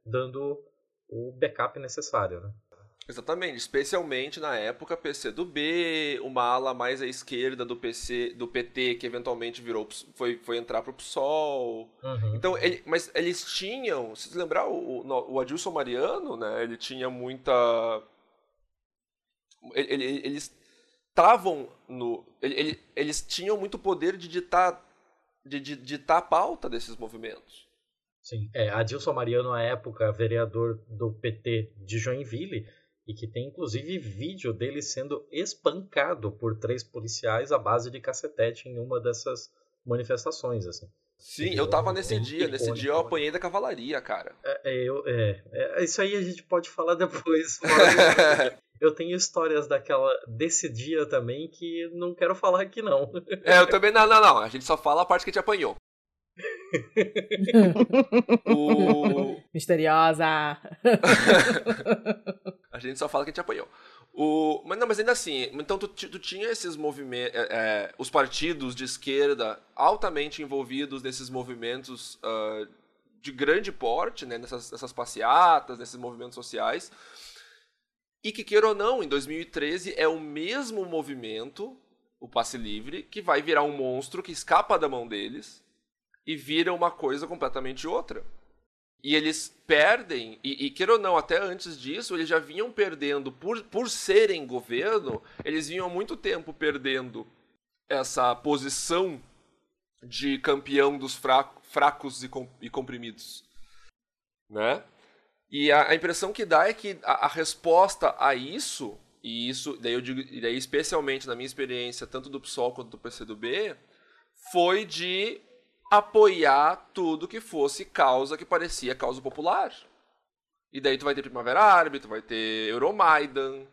dando o backup necessário, né? Exatamente, especialmente na época PCdoB, uma ala mais à esquerda do PT, que eventualmente foi entrar pro PSOL. Uhum. Então, mas eles tinham, se você lembrar, o Adilson Mariano, né, ele tinha muita... Eles estavam no... Eles tinham muito poder de ditar a pauta desses movimentos. Sim, Adilson Mariano, à época, vereador do PT de Joinville, e que tem, inclusive, vídeo dele sendo espancado por 3 policiais à base de cacetete em uma dessas manifestações, assim. Sim, eu tava nesse dia. Nesse dia eu apanhei da cavalaria, cara. Isso aí a gente pode falar depois. Eu tenho histórias desse dia também que não quero falar aqui, não. Eu também, não. A gente só fala a parte que te apanhou. Misteriosa. A gente só fala que a gente apanhou. Mas ainda assim, então tu tinha esses movimentos, os partidos de esquerda altamente envolvidos nesses movimentos de grande porte, né, nessas passeatas, nesses movimentos sociais. E que, queira ou não, em 2013 é o mesmo movimento, o Passe Livre, que vai virar um monstro que escapa da mão deles e vira uma coisa completamente outra. E eles perdem, e queira ou não, até antes disso, eles já vinham perdendo, por serem governo, eles vinham há muito tempo perdendo essa posição de campeão dos fracos e comprimidos, né? E a impressão que dá é que a resposta a isso, e isso daí eu digo, e daí especialmente na minha experiência, tanto do PSOL quanto do PCdoB, foi de apoiar tudo que fosse causa que parecia causa popular. E daí tu vai ter Primavera Árabe, tu vai ter Euromaidan.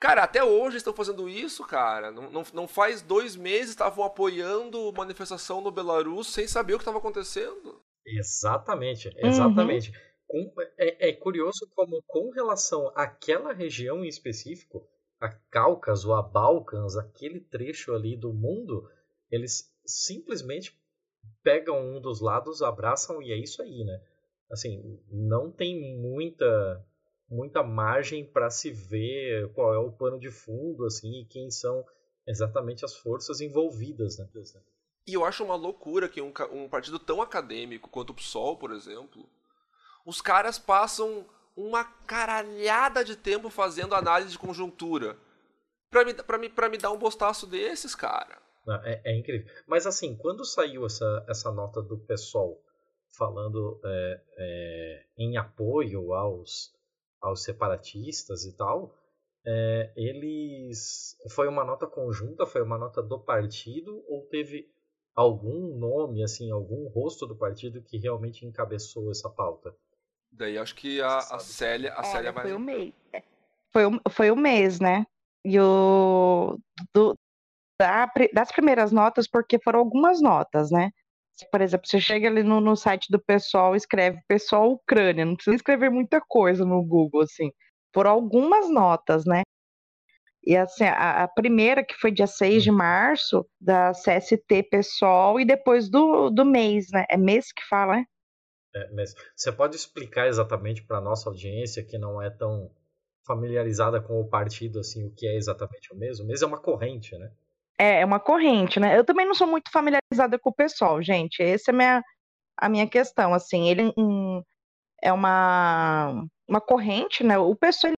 Cara, até hoje estão fazendo isso, cara. Não faz 2 meses estavam apoiando manifestação no Belarus sem saber o que estava acontecendo. Exatamente. Uhum. É curioso como, com relação àquela região em específico, a Cáucaso, a Balcãs, aquele trecho ali do mundo, eles simplesmente pegam um dos lados, abraçam e é isso aí, né? Assim, não tem muita margem para se ver qual é o pano de fundo, assim, e quem são exatamente as forças envolvidas, né? E eu acho uma loucura que um partido tão acadêmico quanto o PSOL, por exemplo, os caras passam uma caralhada de tempo fazendo análise de conjuntura pra me dar um bostaço desses, cara. É incrível. Mas assim, quando saiu essa nota do PSOL falando em apoio aos separatistas e tal, eles... Foi uma nota conjunta? Foi uma nota do partido? Ou teve algum nome, assim, algum rosto do partido que realmente encabeçou essa pauta? Daí acho que a Célia... foi o MEI. Foi o MES, né? E o... das primeiras notas, porque foram algumas notas, né? Por exemplo, você chega ali no site do PSOL, escreve PSOL Ucrânia, não precisa escrever muita coisa no Google, assim. Foram algumas notas, né? E assim, a primeira, que foi dia 6 de março, da CST PSOL, e depois do mês, né? É mês que fala, né? É mês. Você pode explicar exatamente para a nossa audiência, que não é tão familiarizada com o partido, assim, o que é exatamente o mês? O mês é uma corrente, né? É uma corrente, né? Eu também não sou muito familiarizada com o PSOL, gente. Essa é a minha questão, assim. Ele é uma corrente, né? O PSOL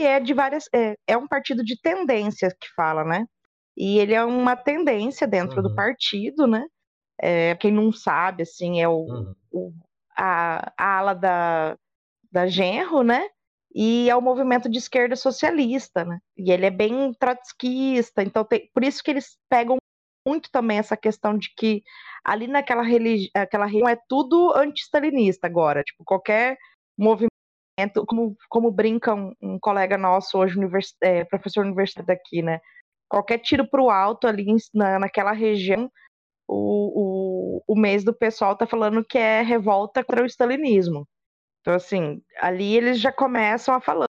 é de várias... É um partido de tendência que fala, né? E ele é uma tendência dentro do partido, né? Quem não sabe, assim, é a ala da Genro, né? E é o movimento de esquerda socialista, né? E ele é bem trotskista, então por isso que eles pegam muito também essa questão de que ali naquela região é tudo anti-stalinista agora, tipo, qualquer movimento, como brinca um colega nosso hoje, professor universitário daqui, né? Qualquer tiro para o alto ali naquela região, o mês do pessoal tá falando que é revolta contra o stalinismo. Então, assim, ali eles já começam a falando,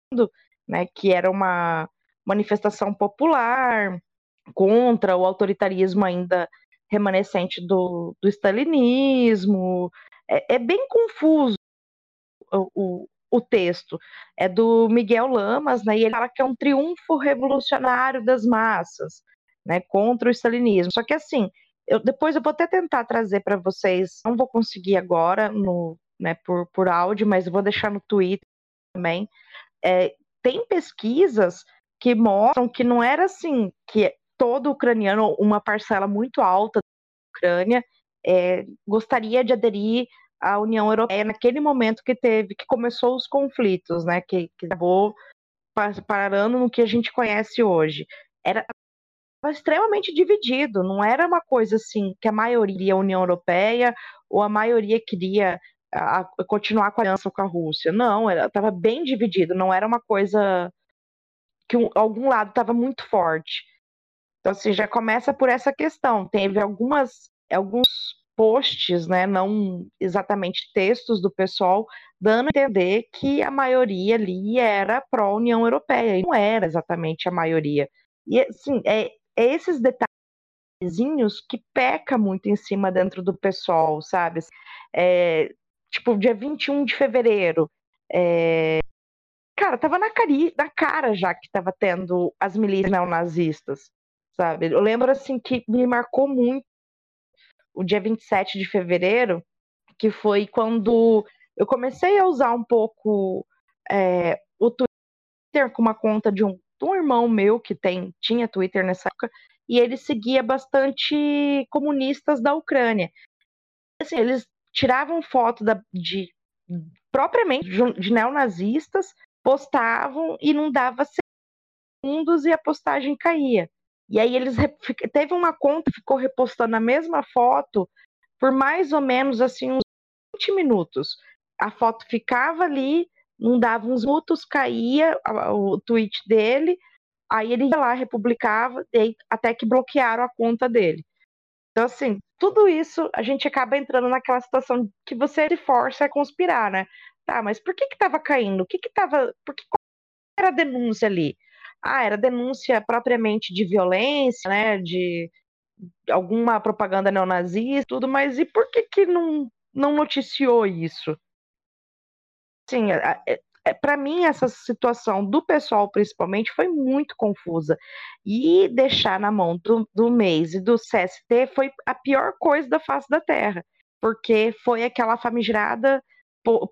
né, que era uma manifestação popular contra o autoritarismo ainda remanescente do stalinismo. É bem confuso o texto. É do Miguel Lamas, né, e ele fala que é um triunfo revolucionário das massas, né, contra o stalinismo. Só que, assim, depois eu vou até tentar trazer para vocês, não vou conseguir agora no... Né, por áudio, mas eu vou deixar no Twitter também. Tem pesquisas que mostram que não era assim, que todo ucraniano, uma parcela muito alta da Ucrânia, gostaria de aderir à União Europeia naquele momento que começou os conflitos, né, que acabou parando no que a gente conhece hoje. Era extremamente dividido, não era uma coisa assim, que a maioria queria a União Europeia, ou a maioria queria... A continuar com a aliança com a Rússia. Não, estava bem dividido, não era uma coisa que algum lado estava muito forte. Então, assim, já começa por essa questão. Teve alguns posts, né, não exatamente textos do pessoal, dando a entender que a maioria ali era pró-União Europeia, e não era exatamente a maioria. E, assim, esses detalhezinhos que peca muito em cima dentro do pessoal, sabe? Tipo, dia 21 de fevereiro. Cara, tava na cara já que tava tendo as milícias neonazistas, sabe? Eu lembro, assim, que me marcou muito o dia 27 de fevereiro, que foi quando eu comecei a usar um pouco o Twitter com uma conta de um irmão meu que tinha Twitter nessa época, e ele seguia bastante comunistas da Ucrânia. Assim, eles tiravam foto propriamente de neonazistas, postavam e não dava segundos e a postagem caía. E aí teve uma conta que ficou repostando a mesma foto por mais ou menos assim, uns 20 minutos. A foto ficava ali, não dava uns minutos, caía o tweet dele, aí ele ia lá, republicava, até que bloquearam a conta dele. Então, assim, tudo isso a gente acaba entrando naquela situação que você se força a conspirar, né? Tá, mas por que estava caindo? O que estava... Qual era a denúncia ali? Ah, era denúncia propriamente de violência, né? De alguma propaganda neonazista, tudo, mas e por que não noticiou isso? Assim, para mim, essa situação do pessoal, principalmente, foi muito confusa. E deixar na mão do MEIS e do CST foi a pior coisa da face da Terra, porque foi aquela famigerada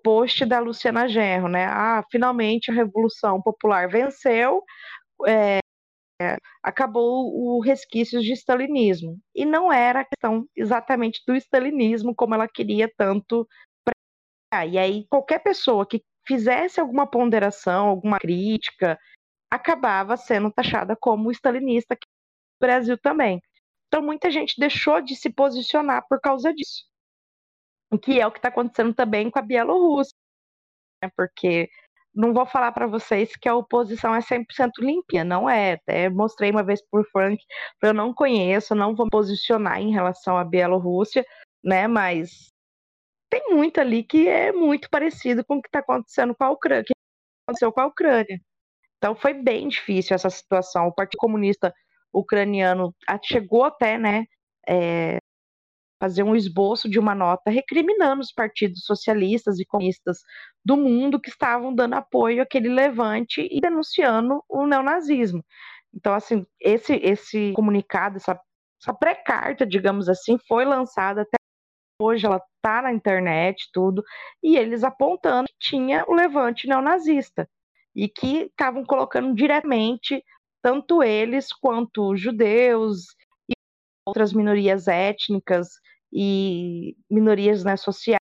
post da Luciana Genro, né? Ah, finalmente a Revolução Popular venceu, acabou o resquício de stalinismo. E não era a questão exatamente do stalinismo como ela queria tanto. E aí qualquer pessoa que fizesse alguma ponderação, alguma crítica, acabava sendo taxada como stalinista aqui no Brasil também. Então muita gente deixou de se posicionar por causa disso. O que é o que está acontecendo também com a Bielorrússia, né? Porque não vou falar para vocês que a oposição é 100% limpinha, não é. Até mostrei uma vez para o Frank, eu não conheço, não vou me posicionar em relação à Bielorrússia, né? Mas tem muito ali que é muito parecido com o que está acontecendo com a Ucrânia, que aconteceu com a Ucrânia. Então foi bem difícil essa situação. O Partido Comunista Ucraniano chegou até, né, fazer um esboço de uma nota recriminando os partidos socialistas e comunistas do mundo que estavam dando apoio àquele levante e denunciando o neonazismo. Então, assim, esse comunicado, essa pré-carta, digamos assim, foi lançada até hoje, ela está na internet, tudo, e eles apontando que tinha o levante neonazista e que estavam colocando diretamente tanto eles quanto judeus e outras minorias étnicas e minorias, né, sociais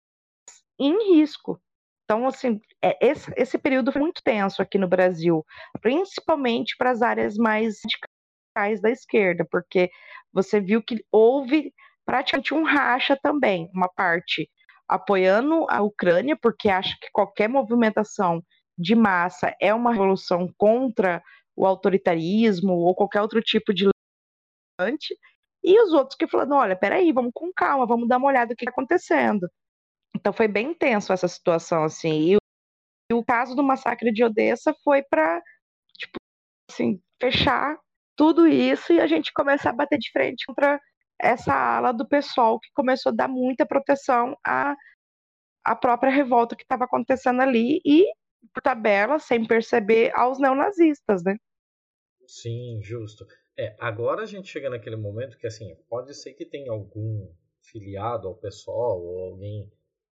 em risco. Então, assim, esse período foi muito tenso aqui no Brasil, principalmente para as áreas mais radicais da esquerda, porque você viu que houve praticamente um racha também, uma parte apoiando a Ucrânia, porque acha que qualquer movimentação de massa é uma revolução contra o autoritarismo ou qualquer outro tipo de levante. E os outros que falando, olha, peraí, vamos com calma, vamos dar uma olhada no que está acontecendo. Então foi bem intenso essa situação, assim. E o caso do massacre de Odessa foi para, tipo, assim, fechar tudo isso e a gente começar a bater de frente contra essa ala do PSOL que começou a dar muita proteção à própria revolta que estava acontecendo ali e, por tabela, sem perceber, aos neonazistas, né? Sim, justo. Agora a gente chega naquele momento que, assim, pode ser que tenha algum filiado ao PSOL ou alguém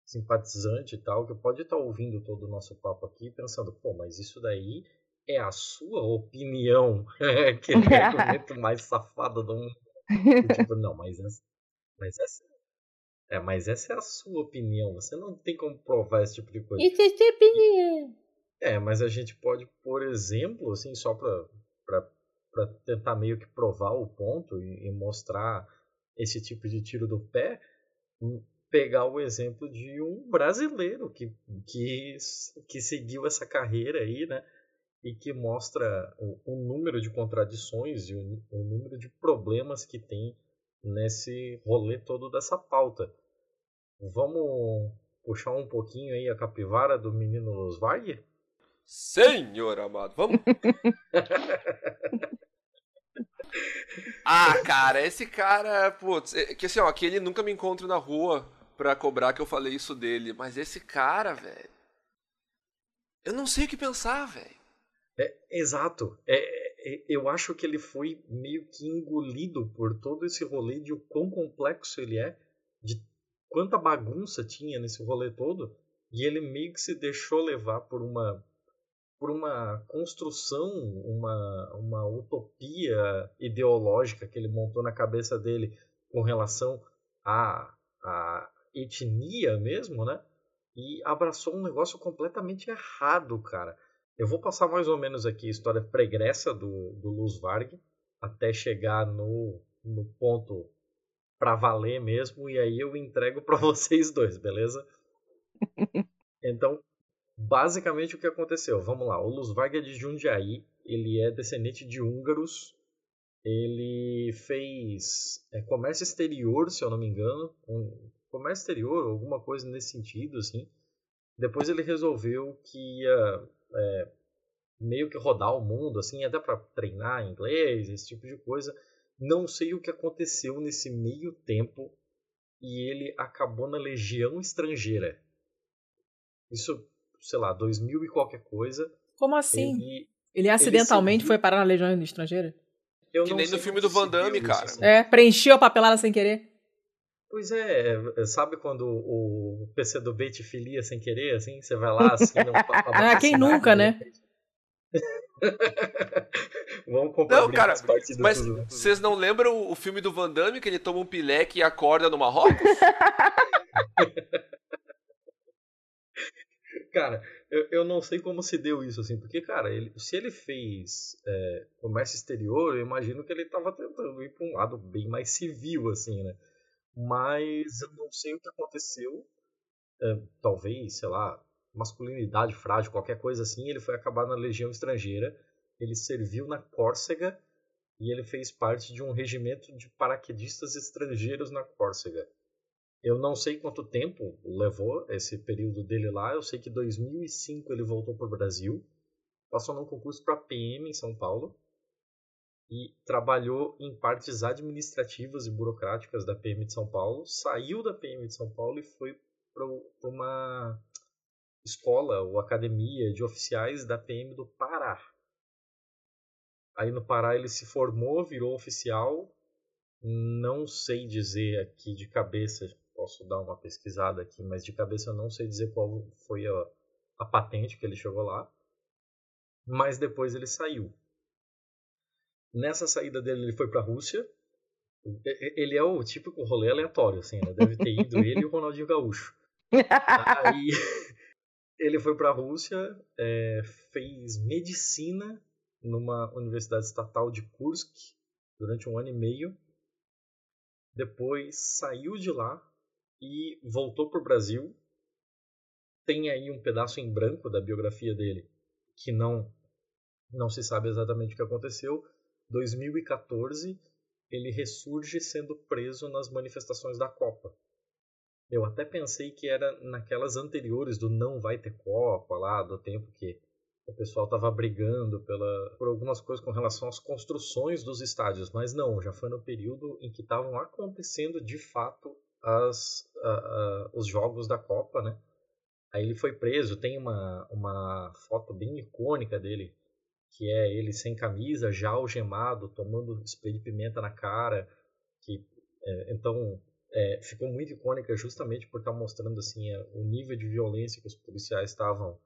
simpatizante e tal, que pode estar ouvindo todo o nosso papo aqui pensando, pô, mas isso daí é a sua opinião, que é o argumento mais safado do mundo. Tipo, não, mas essa é a sua opinião, você não tem como provar esse tipo de coisa. Isso é sua opinião. Mas a gente pode, por exemplo, assim, só para tentar meio que provar o ponto e mostrar esse tipo de tiro do pé, pegar o exemplo de um brasileiro que seguiu essa carreira aí, né? E que mostra o número de contradições e o número de problemas que tem nesse rolê todo dessa pauta. Vamos puxar um pouquinho aí a capivara do menino Lusvarg? Senhor amado, vamos! Cara, esse cara, putz, que assim, ó, que ele nunca me encontra na rua pra cobrar que eu falei isso dele, mas esse cara, velho, eu não sei o que pensar, velho. Exato, eu acho que ele foi meio que engolido por todo esse rolê de o quão complexo ele é, de quanta bagunça tinha nesse rolê todo, e ele meio que se deixou levar por uma construção, uma utopia ideológica que ele montou na cabeça dele com relação à etnia mesmo, né? E abraçou um negócio completamente errado, cara. Eu vou passar mais ou menos aqui a história pregressa do Lusvarg até chegar no ponto pra valer mesmo, e aí eu entrego pra vocês dois, beleza? Então, basicamente o que aconteceu, vamos lá, o Lusvarg é de Jundiaí, ele é descendente de húngaros, ele fez comércio exterior, se eu não me engano, comércio exterior, alguma coisa nesse sentido, assim. Depois ele resolveu que ia meio que rodar o mundo, assim, até para treinar inglês, esse tipo de coisa. Não sei o que aconteceu nesse meio tempo e ele acabou na Legião Estrangeira. Isso, sei lá, 2000 e qualquer coisa. Como assim? Ele acidentalmente foi parar na Legião Estrangeira? Eu que não nem sei no filme do Van Damme, cara. Isso, assim. Preencheu a papelada sem querer. Pois é, sabe quando o PCdoB te filia sem querer, assim? Você vai lá, assim... Quem nunca, né? Vamos comprar não, cara, mas vocês não lembram o filme do Van Damme que ele toma um pileque e acorda no Marrocos? Cara, eu não sei como se deu isso, assim, porque, cara, se ele fez comércio exterior, eu imagino que ele tava tentando ir para um lado bem mais civil, assim, né? Mas eu não sei o que aconteceu. Talvez, sei lá, masculinidade frágil, qualquer coisa assim, ele foi acabar na Legião Estrangeira, ele serviu na Córcega e ele fez parte de um regimento de paraquedistas estrangeiros na Córcega. Eu não sei quanto tempo levou esse período dele lá, eu sei que em 2005 ele voltou para o Brasil, passou num concurso para PM em São Paulo e trabalhou em partes administrativas e burocráticas da PM de São Paulo, saiu da PM de São Paulo e foi para uma escola ou academia de oficiais da PM do Pará. Aí no Pará ele se formou, virou oficial. Não sei dizer aqui de cabeça, posso dar uma pesquisada aqui, mas de cabeça eu não sei dizer qual foi a patente que ele chegou lá. Mas depois ele saiu. Nessa saída dele ele foi para a Rússia. Ele é o típico rolê aleatório, assim, né? Deve ter ido ele e o Ronaldinho Gaúcho. Aí ele foi para a Rússia, fez medicina numa universidade estatal de Kursk durante 1 ano e meio. Depois saiu de lá e voltou para o Brasil. Tem aí um pedaço em branco da biografia dele, que não se sabe exatamente o que aconteceu. 2014, ele ressurge sendo preso nas manifestações da Copa. Eu até pensei que era naquelas anteriores do não vai ter Copa, lá do tempo que o pessoal estava brigando por algumas coisas com relação às construções dos estádios, mas não, já foi no período em que estavam acontecendo de fato os jogos da Copa, né? Aí ele foi preso, tem uma foto bem icônica dele, que é ele sem camisa, já algemado, tomando spray de pimenta na cara, que ficou muito icônica justamente por estar mostrando assim, o nível de violência que os policiais estavam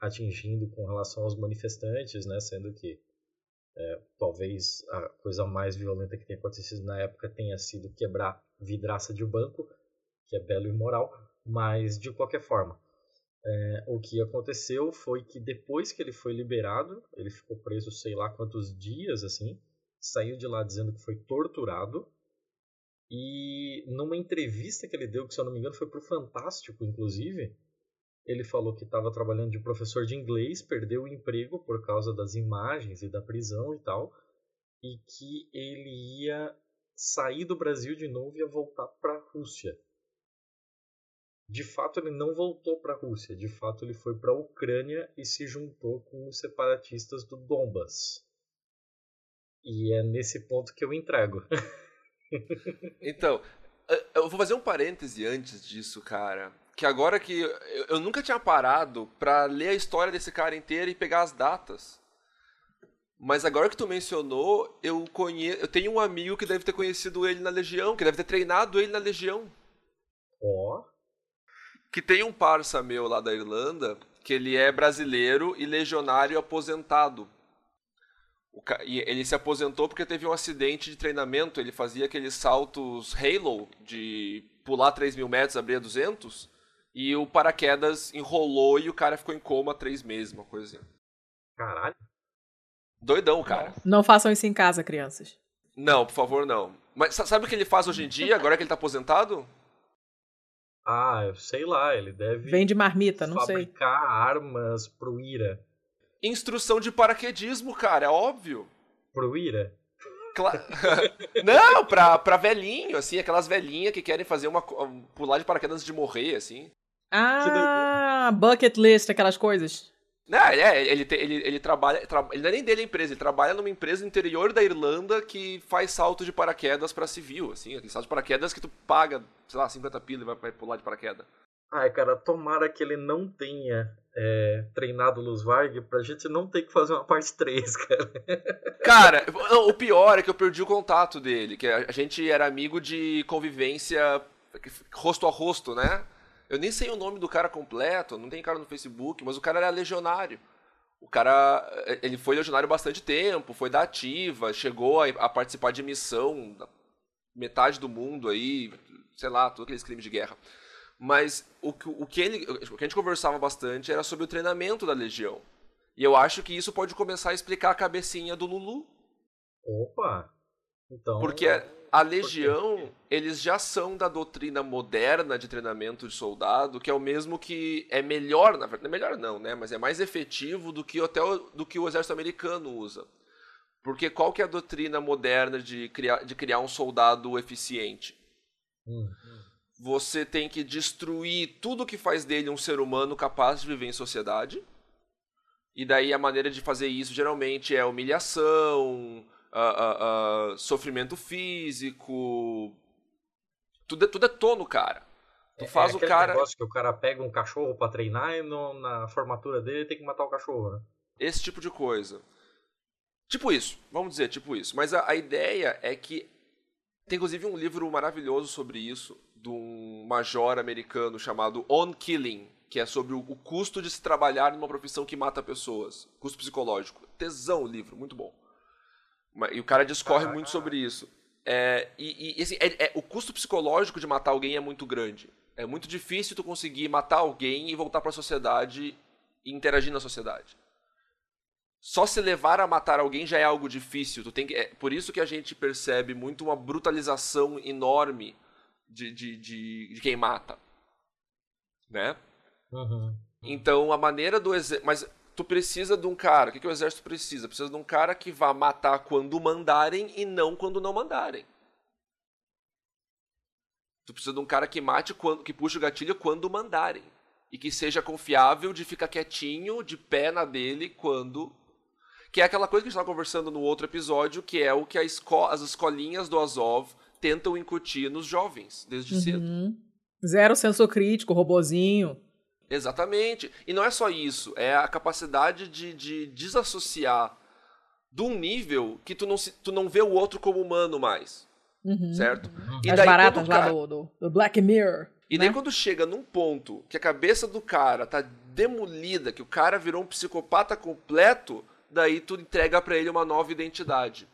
atingindo com relação aos manifestantes, né? Sendo que talvez a coisa mais violenta que tenha acontecido na época tenha sido quebrar vidraça de banco, que é belo e moral, mas de qualquer forma. O que aconteceu foi que depois que ele foi liberado, ele ficou preso sei lá quantos dias, assim, saiu de lá dizendo que foi torturado, e numa entrevista que ele deu, que se eu não me engano foi pro Fantástico, inclusive, ele falou que estava trabalhando de professor de inglês, perdeu o emprego por causa das imagens e da prisão e tal, e que ele ia sair do Brasil de novo e ia voltar para a Rússia. De fato, ele não voltou para a Rússia. De fato, ele foi para a Ucrânia e se juntou com os separatistas do Donbas. E é nesse ponto que eu entrego. Então, eu vou fazer um parêntese antes disso, cara. Que agora que eu nunca tinha parado para ler a história desse cara inteira e pegar as datas. Mas agora que tu mencionou, eu tenho um amigo que deve ter conhecido ele na Legião, que deve ter treinado ele na Legião. Ó... Oh. Que tem um parça meu lá da Irlanda, que ele é brasileiro e legionário aposentado. E ele se aposentou porque teve um acidente de treinamento, ele fazia aqueles saltos halo, de pular 3 mil metros, abrir 200, e o paraquedas enrolou e o cara ficou em coma 3 meses, uma coisa assim. Caralho. Doidão, cara. Não façam isso em casa, crianças. Não, por favor, não. Mas sabe o que ele faz hoje em dia, agora que ele tá aposentado? Ah, eu sei lá, ele deve... Vende marmita, não sei. Fabricar armas pro IRA. Instrução de paraquedismo, cara, é óbvio. Pro IRA? Não, pra velhinho, assim, aquelas velhinhas que querem fazer pular de paraquedas antes de morrer, assim. Ah, bucket list, aquelas coisas. Não, ele trabalha... Ele não é nem dele a empresa, ele trabalha numa empresa no interior da Irlanda que faz salto de paraquedas pra civil, assim. Aquele salto de paraquedas que tu paga, sei lá, 50 pila e vai pular de paraquedas. Ai, cara, tomara que ele não tenha treinado o Lusvarg pra gente não ter que fazer uma parte 3, cara. Cara, o pior é que eu perdi o contato dele, que a gente era amigo de convivência rosto a rosto, né? Eu nem sei o nome do cara completo, não tem cara no Facebook, mas o cara era legionário. O cara, ele foi legionário bastante tempo, foi da ativa, chegou a participar de missão da metade do mundo aí, sei lá, todos aqueles crimes de guerra. Mas o que a gente conversava bastante era sobre o treinamento da Legião. E eu acho que isso pode começar a explicar a cabecinha do Lulu. Opa! Então... Porque a Legião, eles já são da doutrina moderna de treinamento de soldado, que é o mesmo que é melhor, na verdade, melhor não, né? Mas é mais efetivo do que do que o exército americano usa. Porque qual que é a doutrina moderna de criar um soldado eficiente? Você tem que destruir tudo que faz dele um ser humano capaz de viver em sociedade. E daí a maneira de fazer isso geralmente é humilhação, sofrimento físico. Tudo é tono, cara. Tu faz o cara... negócio que o cara pega um cachorro pra treinar e na formatura dele tem que matar o cachorro, né? Esse tipo de coisa. Tipo isso, vamos dizer, tipo isso. Mas a ideia é que... Tem inclusive um livro maravilhoso sobre isso, de um major americano chamado On Killing, que é sobre o custo de se trabalhar numa profissão que mata pessoas. Custo psicológico. Tesão o livro, muito bom. E o cara discorre muito sobre isso. O custo psicológico de matar alguém é muito grande. É muito difícil tu conseguir matar alguém e voltar pra sociedade e interagir na sociedade. Só se levar a matar alguém já é algo difícil. Por isso que a gente percebe muito uma brutalização enorme de quem mata. Né? Uhum. Então, a maneira do exército... Mas tu precisa de um cara... O que o exército precisa? Precisa de um cara que vá matar quando mandarem e não quando não mandarem. Tu precisa de um cara que mate, que puxe o gatilho quando mandarem. E que seja confiável de ficar quietinho, de pé na dele, quando... Que é aquela coisa que a gente estava conversando no outro episódio, que é o que as escolinhas do Azov tentam incutir nos jovens, desde cedo. Zero senso crítico, robozinho. Exatamente. E não é só isso, é a capacidade de desassociar de um nível que tu não vê o outro como humano mais. Uhum. Certo? E as daí, baratas lá do Black Mirror. E daí, né? Quando chega num ponto que a cabeça do cara tá demolida, que o cara virou um psicopata completo... Daí tu entrega pra ele uma nova identidade.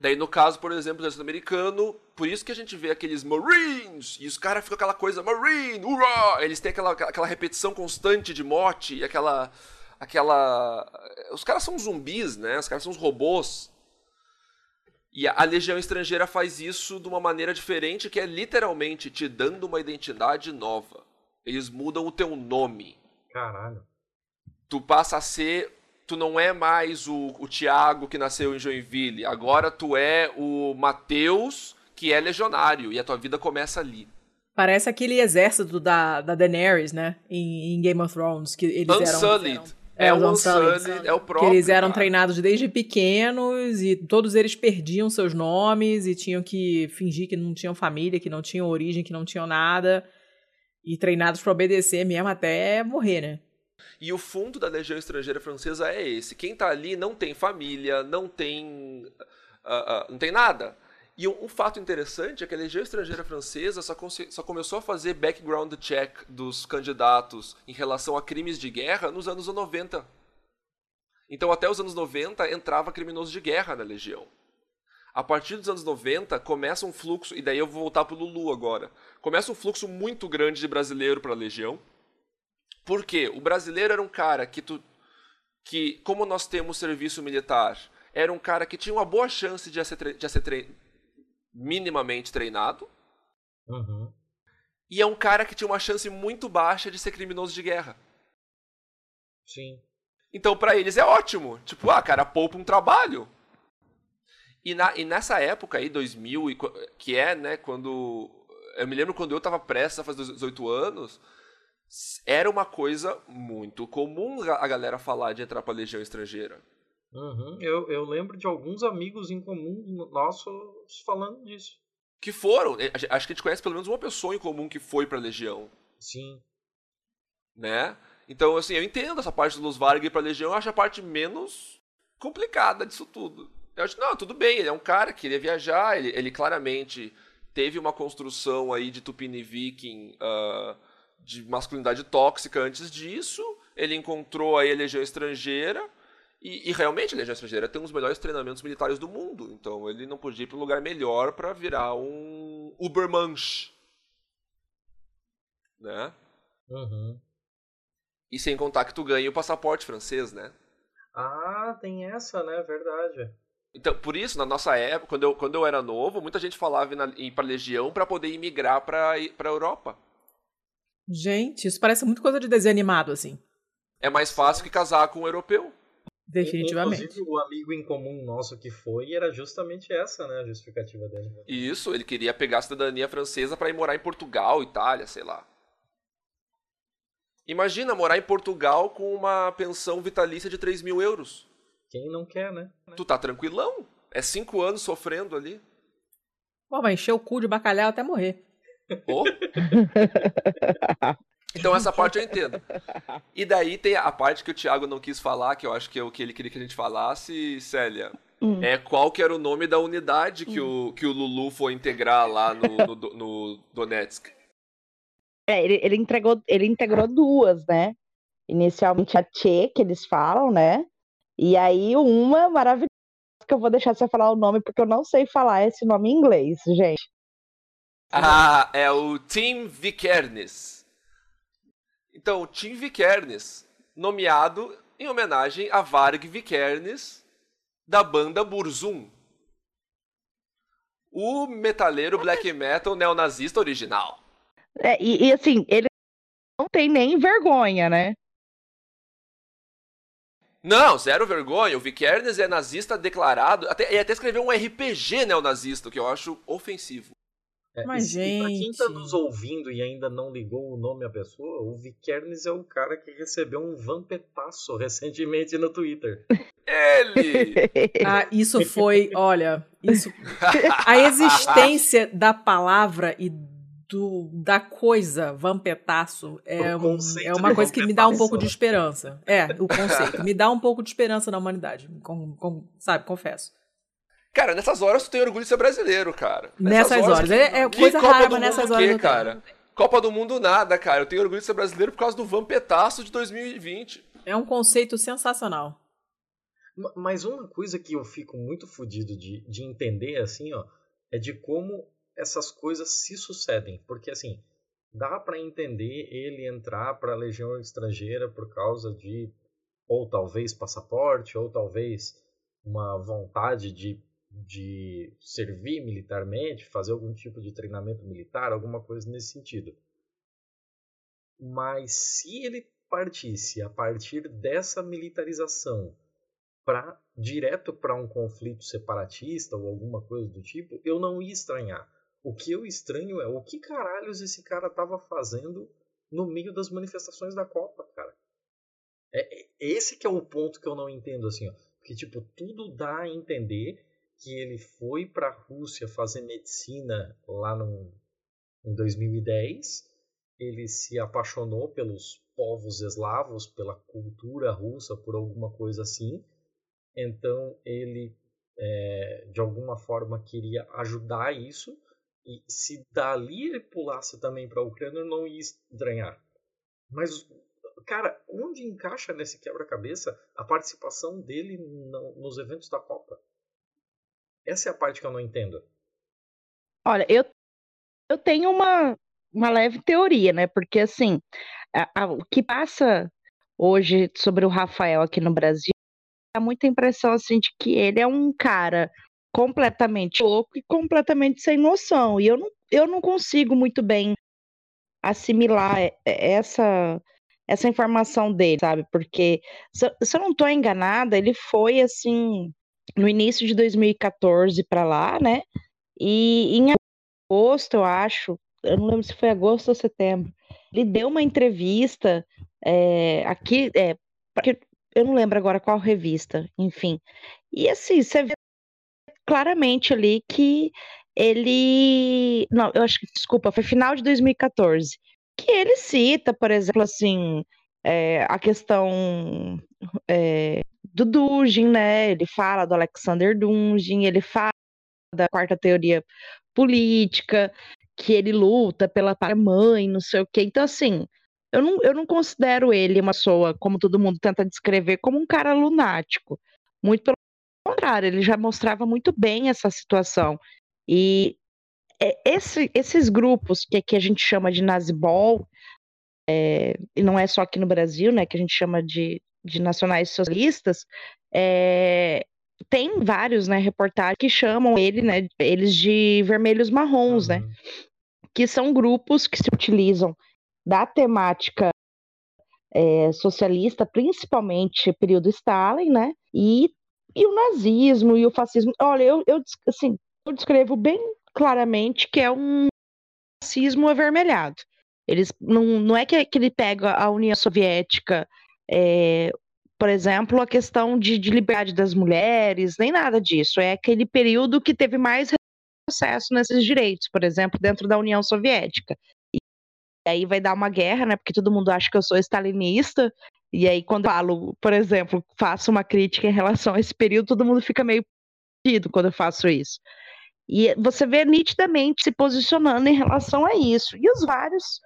Daí no caso, por exemplo, do exército americano, por isso que a gente vê aqueles Marines, e os caras ficam aquela coisa, Marine, hurrah! Eles têm aquela repetição constante de mote, e aquela... Os caras são zumbis, né? Os caras são uns robôs. E a Legião Estrangeira faz isso de uma maneira diferente, que é literalmente te dando uma identidade nova. Eles mudam o teu nome. Caralho. Tu passa a ser... Tu não é mais o Thiago que nasceu em Joinville. Agora tu é o Matheus, que é legionário. E a tua vida começa ali. Parece aquele exército da Daenerys, né? Em Game of Thrones. Que eles Unsullied. É o próprio. Que eles eram treinados desde pequenos e todos eles perdiam seus nomes e tinham que fingir que não tinham família, que não tinham origem, que não tinham nada. E treinados pra obedecer mesmo até morrer, né? E o fundo da Legião Estrangeira Francesa é esse. Quem tá ali não tem família, não tem nada. E um fato interessante é que a Legião Estrangeira Francesa só começou a fazer background check dos candidatos em relação a crimes de guerra nos anos 90. Então até os anos 90 entrava criminoso de guerra na Legião. A partir dos anos 90 começa um fluxo, e daí eu vou voltar pro Lulu agora, começa um fluxo muito grande de brasileiro pra Legião. Por quê? O brasileiro era um cara que, como nós temos serviço militar, era um cara que tinha uma boa chance de ser minimamente treinado. Uhum. E é um cara que tinha uma chance muito baixa de ser criminoso de guerra. Sim. Então, pra eles é ótimo. Tipo, cara, poupa um trabalho. E nessa época aí, 2000, que é, né, quando... Eu me lembro quando eu tava prestes a fazer 18 anos... Era uma coisa muito comum a galera falar de entrar pra Legião Estrangeira. Uhum. Eu lembro de alguns amigos em comum nossos falando disso. Que foram. Acho que a gente conhece pelo menos uma pessoa em comum que foi pra Legião. Sim. Né? Então, assim, eu entendo essa parte do Lusvarg ir pra Legião, eu acho a parte menos complicada disso tudo. Eu acho, não, tudo bem, ele é um cara que queria viajar, ele claramente teve uma construção aí de Tupiniviking... de masculinidade tóxica antes disso, ele encontrou a Legião Estrangeira, e realmente a Legião Estrangeira tem um dos melhores treinamentos militares do mundo, então ele não podia ir para um lugar melhor para virar um Ubermensch, né? Uhum. E sem contar que tu ganha o passaporte francês, né? Ah, tem essa, né? Verdade. Então, por isso, na nossa época, quando eu era novo, muita gente falava em ir pra Legião pra poder imigrar pra Europa. Gente, isso parece muito coisa de desenho animado, assim. É mais fácil que casar com um europeu. Definitivamente. Inclusive, o amigo em comum nosso que foi era justamente essa, né? A justificativa dele. Isso, ele queria pegar a cidadania francesa pra ir morar em Portugal, Itália, sei lá. Imagina morar em Portugal com uma pensão vitalícia de 3 mil euros. Quem não quer, né? Tu tá tranquilão? É 5 anos sofrendo ali. Pô, vai encher o cu de bacalhau até morrer. Oh. Então essa parte eu entendo. E daí tem a parte que o Thiago não quis falar, que eu acho que é o que ele queria que a gente falasse, Célia. É qual que era o nome da unidade que o Lulu foi integrar lá no Donetsk. É, ele integrou duas, né? Inicialmente a Tchê, que eles falam, né? E aí uma maravilhosa, que eu vou deixar você falar o nome, porque eu não sei falar esse nome em inglês, gente. Ah, é o Team Vikernes. Então, o Team Vikernes, nomeado em homenagem a Varg Vikernes, da banda Burzum. O metaleiro black metal neonazista original. É, e assim, ele não tem nem vergonha, né? Não, zero vergonha. O Vikernes é nazista declarado. Ele até escreveu um RPG neonazista, que eu acho ofensivo. É, mas, gente... pra quem tá nos ouvindo e ainda não ligou o nome à pessoa, o Vikernes é o cara que recebeu um vampetaço recentemente no Twitter. Ele! Ah, isso foi, olha... Isso... A existência da palavra e da coisa vampetaço é uma coisa que me dá um pouco de esperança. É, o conceito. Me dá um pouco de esperança na humanidade. Sabe, confesso. Cara, nessas horas tu tem orgulho de ser brasileiro, cara. Nessas horas. É coisa rara, mas nessas horas não cara? Tem. Copa do Mundo nada, cara. Eu tenho orgulho de ser brasileiro por causa do vampetaço de 2020. É um conceito sensacional. Mas uma coisa que eu fico muito fodido de entender, assim, ó, é de como essas coisas se sucedem, porque assim, dá para entender ele entrar para a Legião Estrangeira por causa de, ou talvez passaporte, ou talvez uma vontade de servir militarmente, fazer algum tipo de treinamento militar, alguma coisa nesse sentido. Mas se ele partisse a partir dessa militarização direto para um conflito separatista ou alguma coisa do tipo, eu não ia estranhar. O que eu estranho é o que caralhos esse cara tava fazendo no meio das manifestações da Copa, cara. Esse que é o ponto que eu não entendo, assim, ó. Porque, tipo, tudo dá a entender que ele foi pra Rússia fazer medicina lá em 2010, ele se apaixonou pelos povos eslavos, pela cultura russa, por alguma coisa assim, então ele, de alguma forma, queria ajudar isso. E se dali ele pulasse também para a Ucrânia, eu não ia estranhar. Mas, cara, onde encaixa nesse quebra-cabeça a participação dele nos eventos da Copa? Essa é a parte que eu não entendo. Olha, eu tenho uma leve teoria, né? Porque, assim, o que passa hoje sobre o Rafael aqui no Brasil dá muita impressão, assim, de que ele é um cara... completamente louco e completamente sem noção. E eu não consigo muito bem assimilar essa informação dele, sabe? Porque, se eu não estou enganada, ele foi, assim, no início de 2014 para lá, né? E em agosto, eu acho, eu não lembro se foi agosto ou setembro, ele deu uma entrevista aqui, eu não lembro agora qual revista, enfim. E, assim, você vê claramente ali que ele... Não, eu acho que, desculpa, foi final de 2014. Que ele cita, por exemplo, assim, a questão do Dugin, né? Ele fala do Alexander Dugin, ele fala da Quarta Teoria Política, que ele luta pela mãe, não sei o quê. Então, assim, Eu não considero ele uma pessoa, como todo mundo tenta descrever, como um cara lunático. Muito pelo contrário, ele já mostrava muito bem essa situação. E esses grupos que aqui a gente chama de nazibol, e não é só aqui no Brasil, né, que a gente chama de nacionais socialistas, tem vários, né, reportagens que chamam ele, né, eles de vermelhos marrons, né, que são grupos que se utilizam da temática socialista, principalmente período Stalin, né, e o nazismo e o fascismo. Olha, eu descrevo bem claramente que é um fascismo avermelhado. Eles, não é que ele pega a União Soviética, por exemplo, a questão de liberdade das mulheres, nem nada disso. É aquele período que teve mais retrocesso nesses direitos, por exemplo, dentro da União Soviética. E aí vai dar uma guerra, né? Porque todo mundo acha que eu sou stalinista. E aí quando eu falo, por exemplo, faço uma crítica em relação a esse período, todo mundo fica meio perdido quando eu faço isso. E você vê nitidamente se posicionando em relação a isso. E os vários,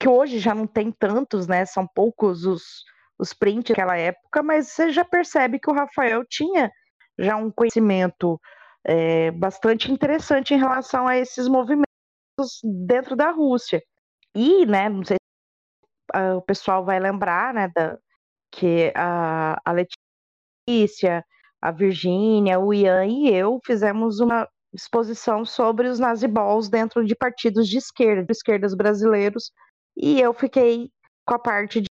que hoje já não tem tantos, né? São poucos os prints daquela época, mas você já percebe que o Rafael tinha já um conhecimento bastante interessante em relação a esses movimentos dentro da Rússia. E, né, não sei se o pessoal vai lembrar, né, que a Letícia, a Virgínia, o Ian e eu fizemos uma exposição sobre os nazibols dentro de partidos de esquerdas brasileiros, e eu fiquei com a parte de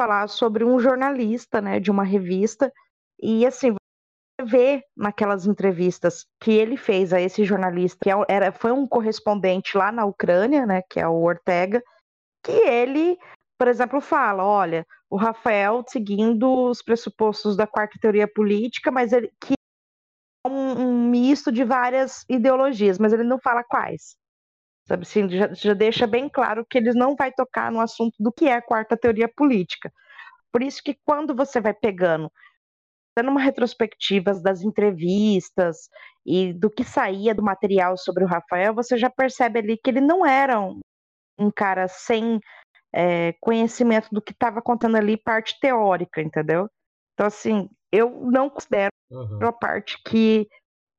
falar sobre um jornalista, né, de uma revista, e assim, você vê naquelas entrevistas que ele fez a esse jornalista, que foi um correspondente lá na Ucrânia, né, que é o Ortega, que ele, por exemplo, fala, olha, o Rafael seguindo os pressupostos da Quarta Teoria Política, mas ele, que é um misto de várias ideologias, mas ele não fala quais. Sabe, assim, já deixa bem claro que eles não vai tocar no assunto do que é a Quarta Teoria Política. Por isso que quando você vai dando uma retrospectiva das entrevistas e do que saía do material sobre o Rafael, você já percebe ali que ele não era um cara sem... conhecimento do que estava contando ali, parte teórica, entendeu? Então, assim, eu não considero a parte que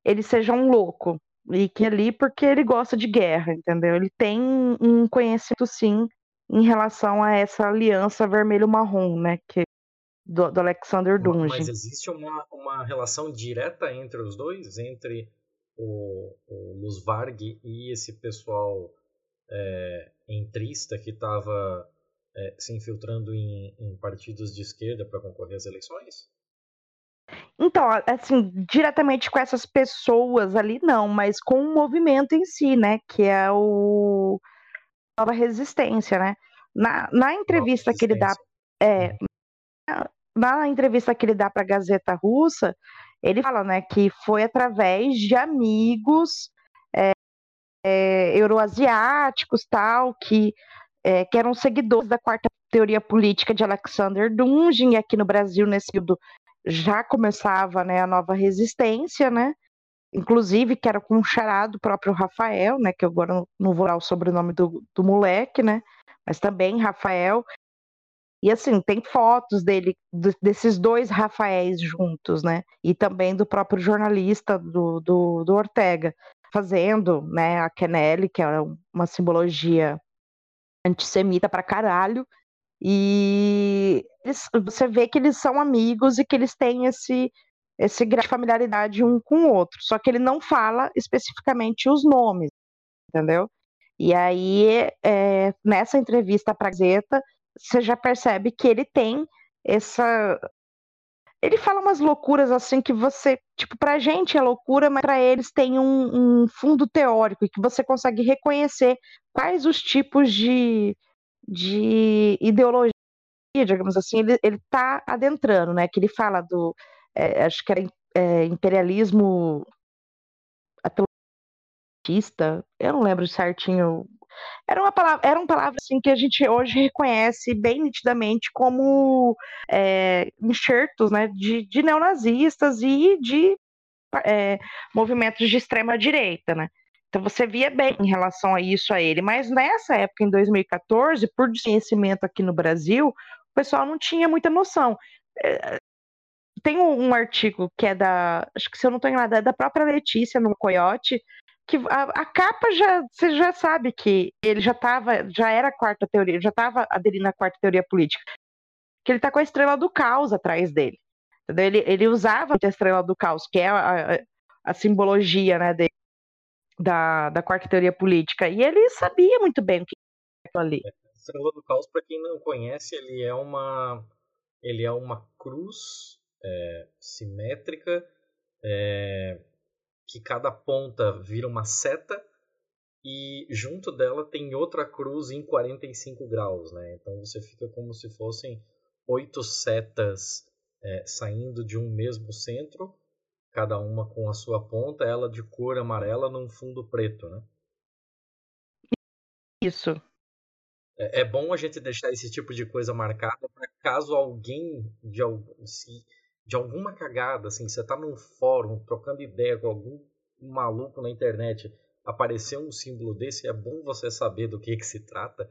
ele seja um louco, e que ali porque ele gosta de guerra, entendeu? Ele tem um conhecimento, sim, em relação a essa aliança vermelho-marrom, né, do Alexander Dugin. Mas existe uma relação direta entre os dois, entre o Lusvarg e esse pessoal entrista que estava se infiltrando em partidos de esquerda para concorrer às eleições? Então, assim, diretamente com essas pessoas ali, não, mas com o movimento em si, né, que é o Nova Resistência, né? Na entrevista que ele dá para a Gazeta Russa, ele fala, né, que foi através de amigos euroasiáticos, tal, que eram seguidores da Quarta Teoria Política de Alexander Dugin, e aqui no Brasil, nesse período, já começava, né, a Nova Resistência, né, inclusive, que era com um chará do próprio Rafael, né, que eu agora não vou dar o sobrenome do moleque, né, mas também Rafael, e assim, tem fotos dele, desses dois Rafaéis juntos, né, e também do próprio jornalista do Ortega, fazendo, né, a Kennelly, que era uma simbologia antissemita pra caralho, e você vê que eles são amigos e que eles têm esse grau de familiaridade um com o outro, só que ele não fala especificamente os nomes, entendeu? E aí, nessa entrevista pra Gazeta, você já percebe que ele tem essa... Ele fala umas loucuras assim que você... Tipo, pra gente é loucura, mas pra eles tem um fundo teórico e que você consegue reconhecer quais os tipos de ideologia, digamos assim, ele tá adentrando, né? Que ele fala do... acho que era imperialismo atlantista. Eu não lembro certinho. Eram palavras assim, que a gente hoje reconhece bem nitidamente como enxertos, né, de neonazistas e de movimentos de extrema-direita, né? Então você via bem em relação a isso a ele, mas nessa época, em 2014, por desconhecimento aqui no Brasil, o pessoal não tinha muita noção. Tem um artigo que é da, acho que se eu não estou enganada, é da própria Letícia, no Coyote, que a capa já, você já sabe que ele já era a quarta teoria, já estava aderindo à quarta teoria política, que ele está com a Estrela do Caos atrás dele. Entendeu? Ele usava a Estrela do Caos, que é a simbologia, né, dele, da quarta teoria política, e ele sabia muito bem o que era ali. A Estrela do Caos, para quem não conhece, ele é uma cruz simétrica, que cada ponta vira uma seta e junto dela tem outra cruz em 45 graus, né? Então você fica como se fossem 8 setas saindo de um mesmo centro, cada uma com a sua ponta, ela de cor amarela num fundo preto, né? Isso. É bom a gente deixar esse tipo de coisa marcada para caso alguém de alguma cagada, assim, você tá num fórum trocando ideia com algum maluco na internet, apareceu um símbolo desse, é bom você saber do que se trata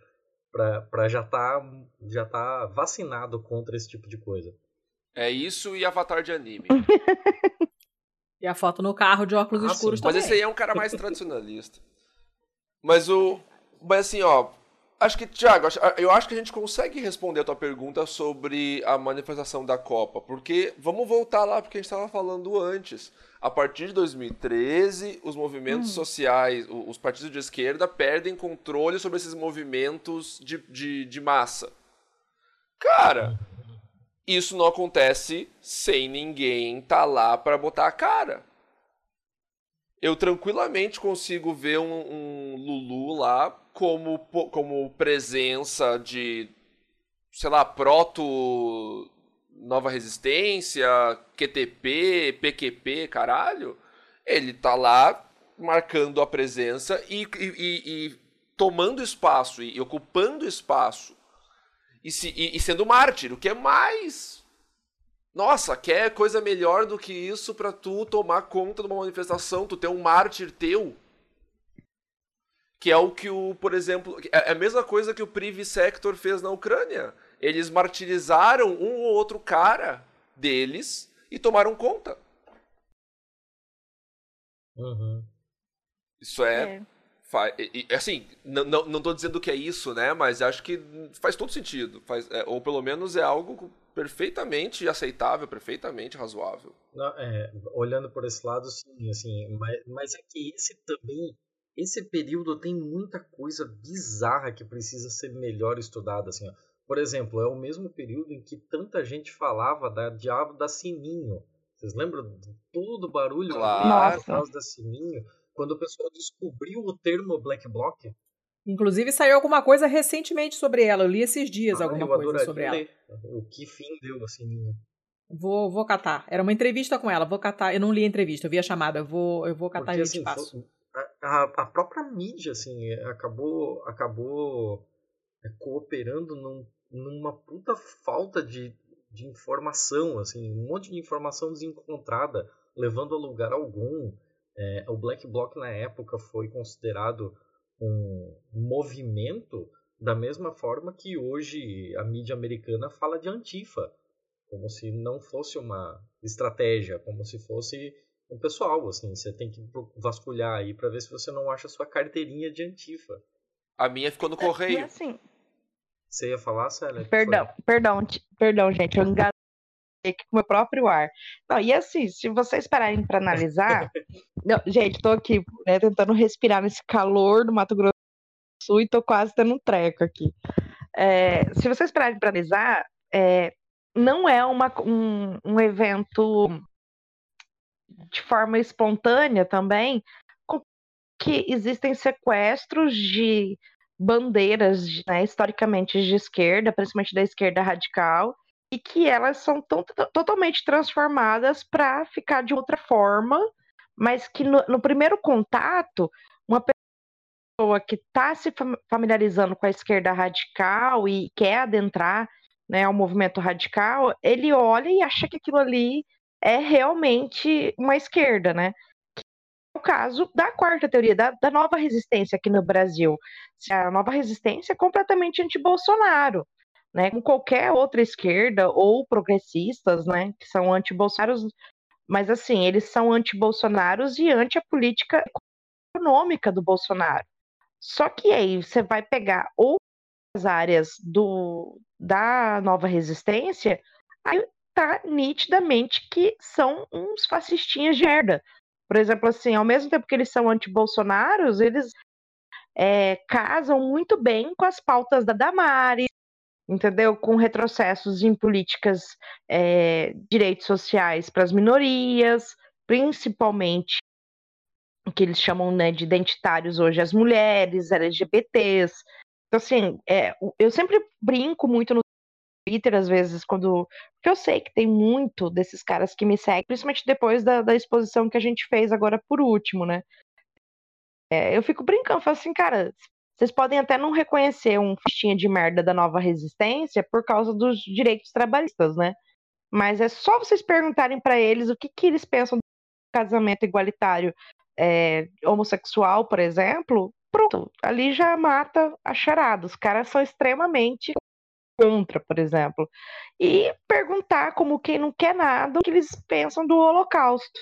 para já tá vacinado contra esse tipo de coisa. É isso e avatar de anime. E a foto no carro de óculos escuros sim, também. Mas esse aí é um cara mais tradicionalista. Mas assim, ó, acho que, Thiago, eu acho que a gente consegue responder a tua pergunta sobre a manifestação da Copa, porque vamos voltar lá, porque a gente estava falando antes. A partir de 2013, os movimentos sociais, os partidos de esquerda perdem controle sobre esses movimentos de massa. Cara, isso não acontece sem ninguém tá lá para botar a cara. Eu tranquilamente consigo ver um Lulu lá como presença de, sei lá, proto Nova Resistência, QTP, PQP, caralho. Ele tá lá marcando a presença e tomando espaço e ocupando espaço e sendo mártir, o que é mais... Nossa, quer coisa melhor do que isso pra tu tomar conta de uma manifestação, tu ter um mártir teu? Que é o que o, por exemplo, é a mesma coisa que o Pravyi Sektor fez na Ucrânia. Eles martirizaram um ou outro cara deles e tomaram conta. Uhum. Isso é... Assim, não tô dizendo que é isso, né? Mas acho que faz todo sentido. Ou pelo menos é algo perfeitamente aceitável, perfeitamente razoável. Não, olhando por esse lado, sim, assim, mas é que esse período tem muita coisa bizarra que precisa ser melhor estudada, assim, ó. Por exemplo, é o mesmo período em que tanta gente falava da diabo da Sininho. Vocês lembram de todo o barulho por causa da Sininho? Quando o pessoal descobriu o termo Black Bloc. Inclusive saiu alguma coisa recentemente sobre ela. Eu li esses dias alguma coisa sobre ler. Ela. O que fim deu, assim. Vou catar. Era uma entrevista com ela. Vou catar. Eu não li a entrevista, eu vi a chamada. Eu vou catar e assim, passo. A própria mídia, assim, acabou cooperando numa puta falta de informação, assim. Um monte de informação desencontrada, levando a lugar algum. O Black Bloc, na época, foi considerado um movimento da mesma forma que hoje a mídia americana fala de Antifa, como se não fosse uma estratégia, como se fosse um pessoal, assim, você tem que vasculhar aí para ver se você não acha sua carteirinha de Antifa. A minha ficou no correio. É assim. Você ia falar, Célia? Perdão, gente, eu enganei com o meu próprio ar. Não, e assim, se vocês pararem para analisar... Não, gente, tô aqui, né, tentando respirar nesse calor do Mato Grosso do Sul e tô quase tendo um treco aqui. Se vocês pararem para analisar, não é um evento de forma espontânea também, que existem sequestros de bandeiras, né, historicamente de esquerda, principalmente da esquerda radical, e que elas são totalmente transformadas para ficar de outra forma, mas que no primeiro contato, uma pessoa que está se familiarizando com a esquerda radical e quer adentrar, né, ao movimento radical, ele olha e acha que aquilo ali é realmente uma esquerda, né? Que é o caso da quarta teoria, da nova resistência aqui no Brasil. A nova resistência é completamente anti-Bolsonaro, né? Como qualquer outra esquerda ou progressistas, né? Que são anti-Bolsonaros, mas assim, eles são anti-Bolsonaros e anti a política econômica do Bolsonaro. Só que aí você vai pegar outras áreas da nova resistência, aí tá nitidamente que são uns fascistinhas de merda. Por exemplo, assim, ao mesmo tempo que eles são anti-Bolsonaros, eles casam muito bem com as pautas da Damares, entendeu? Com retrocessos em políticas, direitos sociais para as minorias, principalmente o que eles chamam, né, de identitários hoje, as mulheres, LGBTs. Então, assim, eu sempre brinco muito no Twitter, às vezes, porque eu sei que tem muito desses caras que me seguem, principalmente depois da exposição que a gente fez agora por último, né? Eu fico brincando, falo assim, cara, vocês podem até não reconhecer um fascistinha de merda da nova resistência por causa dos direitos trabalhistas, né? Mas é só vocês perguntarem pra eles o que eles pensam do casamento igualitário homossexual, por exemplo, pronto, ali já mata a charada. Os caras são extremamente contra, por exemplo, e perguntar, como quem não quer nada, o que eles pensam do Holocausto.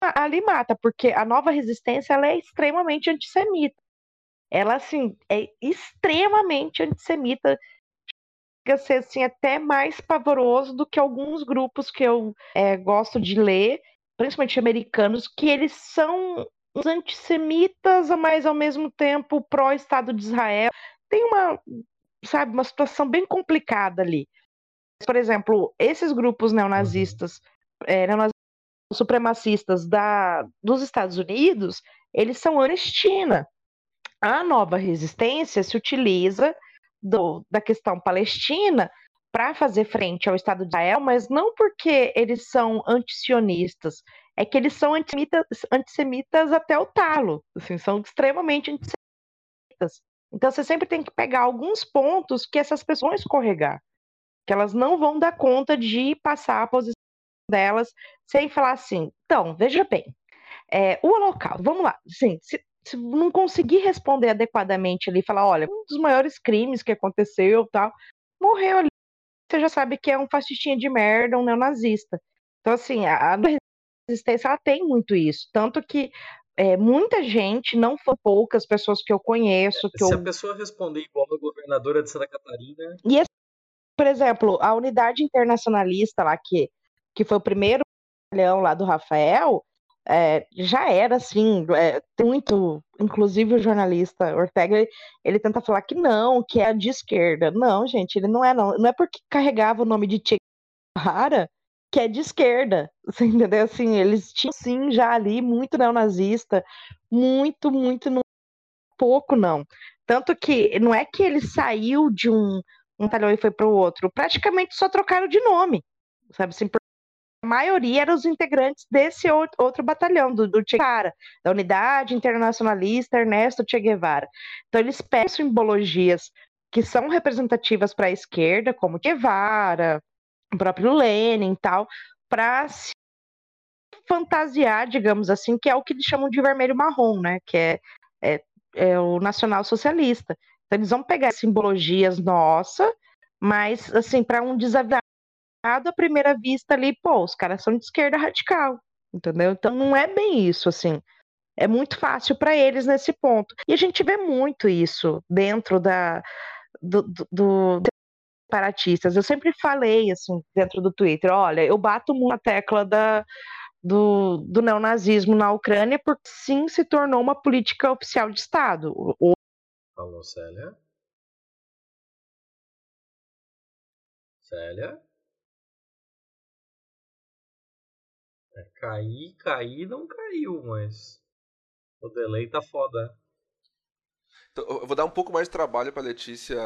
Ali mata, porque a nova resistência, ela é extremamente antissemita. Ela, assim, é extremamente antissemita. Chega a ser, assim, até mais pavoroso do que alguns grupos que eu gosto de ler, principalmente americanos, que eles são os antissemitas, mas ao mesmo tempo pró-Estado de Israel. Tem uma situação bem complicada ali. Por exemplo, esses grupos neonazistas, supremacistas dos Estados Unidos, eles são anti-China. A nova resistência se utiliza da questão palestina para fazer frente ao Estado de Israel, mas não porque eles são antisionistas, é que eles são antissemitas até o talo, assim, são extremamente antissemitas. Então, você sempre tem que pegar alguns pontos que essas pessoas vão escorregar, que elas não vão dar conta de passar a posição delas sem falar assim, então, veja bem, o Holocausto, vamos lá, assim, se não conseguir responder adequadamente ali, falar, olha, um dos maiores crimes que aconteceu, tal, morreu ali, você já sabe que é um fascistinha de merda, um neonazista. Então, assim, a resistência, ela tem muito isso, tanto que muita gente, não foi poucas pessoas que eu conheço. Se a pessoa responder igual a governadora de Santa Catarina. E, por exemplo, a unidade internacionalista lá, que foi o primeiro batalhão lá do Rafael, já era assim, muito. Inclusive o jornalista Ortega, ele tenta falar que não, que é de esquerda. Não, gente, ele não é, não. Não é porque carregava o nome de Che Guevara que é de esquerda, você entendeu? Assim, eles tinham, sim, já ali, muito neonazista, muito, muito, não, pouco não. Tanto que não é que ele saiu de um batalhão e foi para o outro, praticamente só trocaram de nome, sabe? Assim, a maioria eram os integrantes desse outro batalhão, do Che Guevara, da Unidade Internacionalista Ernesto Che Guevara. Então, eles pegam simbologias que são representativas para a esquerda, como Che Guevara, o próprio Lenin e tal, para se fantasiar, digamos assim, que é o que eles chamam de vermelho-marrom, né? Que é o nacional-socialista. Então, eles vão pegar simbologias nossas, mas, assim, para um desavisado, à primeira vista ali, pô, os caras são de esquerda radical, entendeu? Então, não é bem isso, assim. É muito fácil para eles nesse ponto. E a gente vê muito isso dentro do separatistas. Eu sempre falei, assim, dentro do Twitter, olha, eu bato muito a tecla do neonazismo na Ucrânia, porque sim, se tornou uma política oficial de Estado. Alô, Célia? Célia? Caí, não caiu, mas o delay tá foda. Então, eu vou dar um pouco mais de trabalho pra Letícia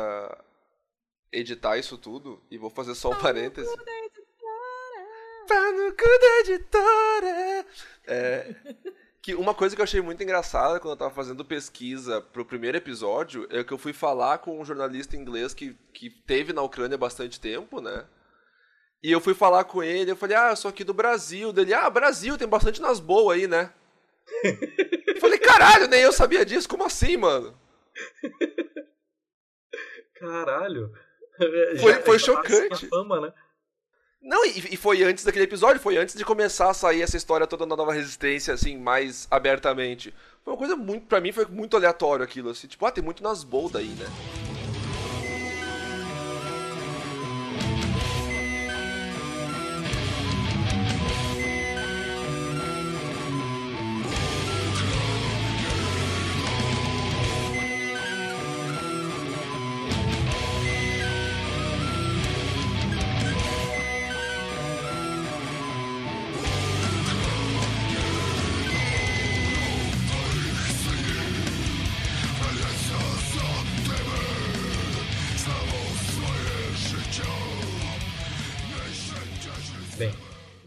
editar isso tudo, e vou fazer só um parêntese. Tá no cu da editora! Que uma coisa que eu achei muito engraçada quando eu tava fazendo pesquisa pro primeiro episódio é que eu fui falar com um jornalista inglês que teve na Ucrânia há bastante tempo, né? E eu fui falar com ele, eu falei, ah, eu sou aqui do Brasil. Dele, ah, Brasil, tem bastante nas boas aí, né? Eu falei, caralho, nem eu sabia disso, como assim, mano? Caralho. Foi chocante. Fama, né? Não, e foi antes daquele episódio, foi antes de começar a sair essa história toda da Nova Resistência, assim, mais abertamente. Foi uma coisa muito, pra mim, foi muito aleatório aquilo, assim, tipo, ah, tem muito nas boas aí, né?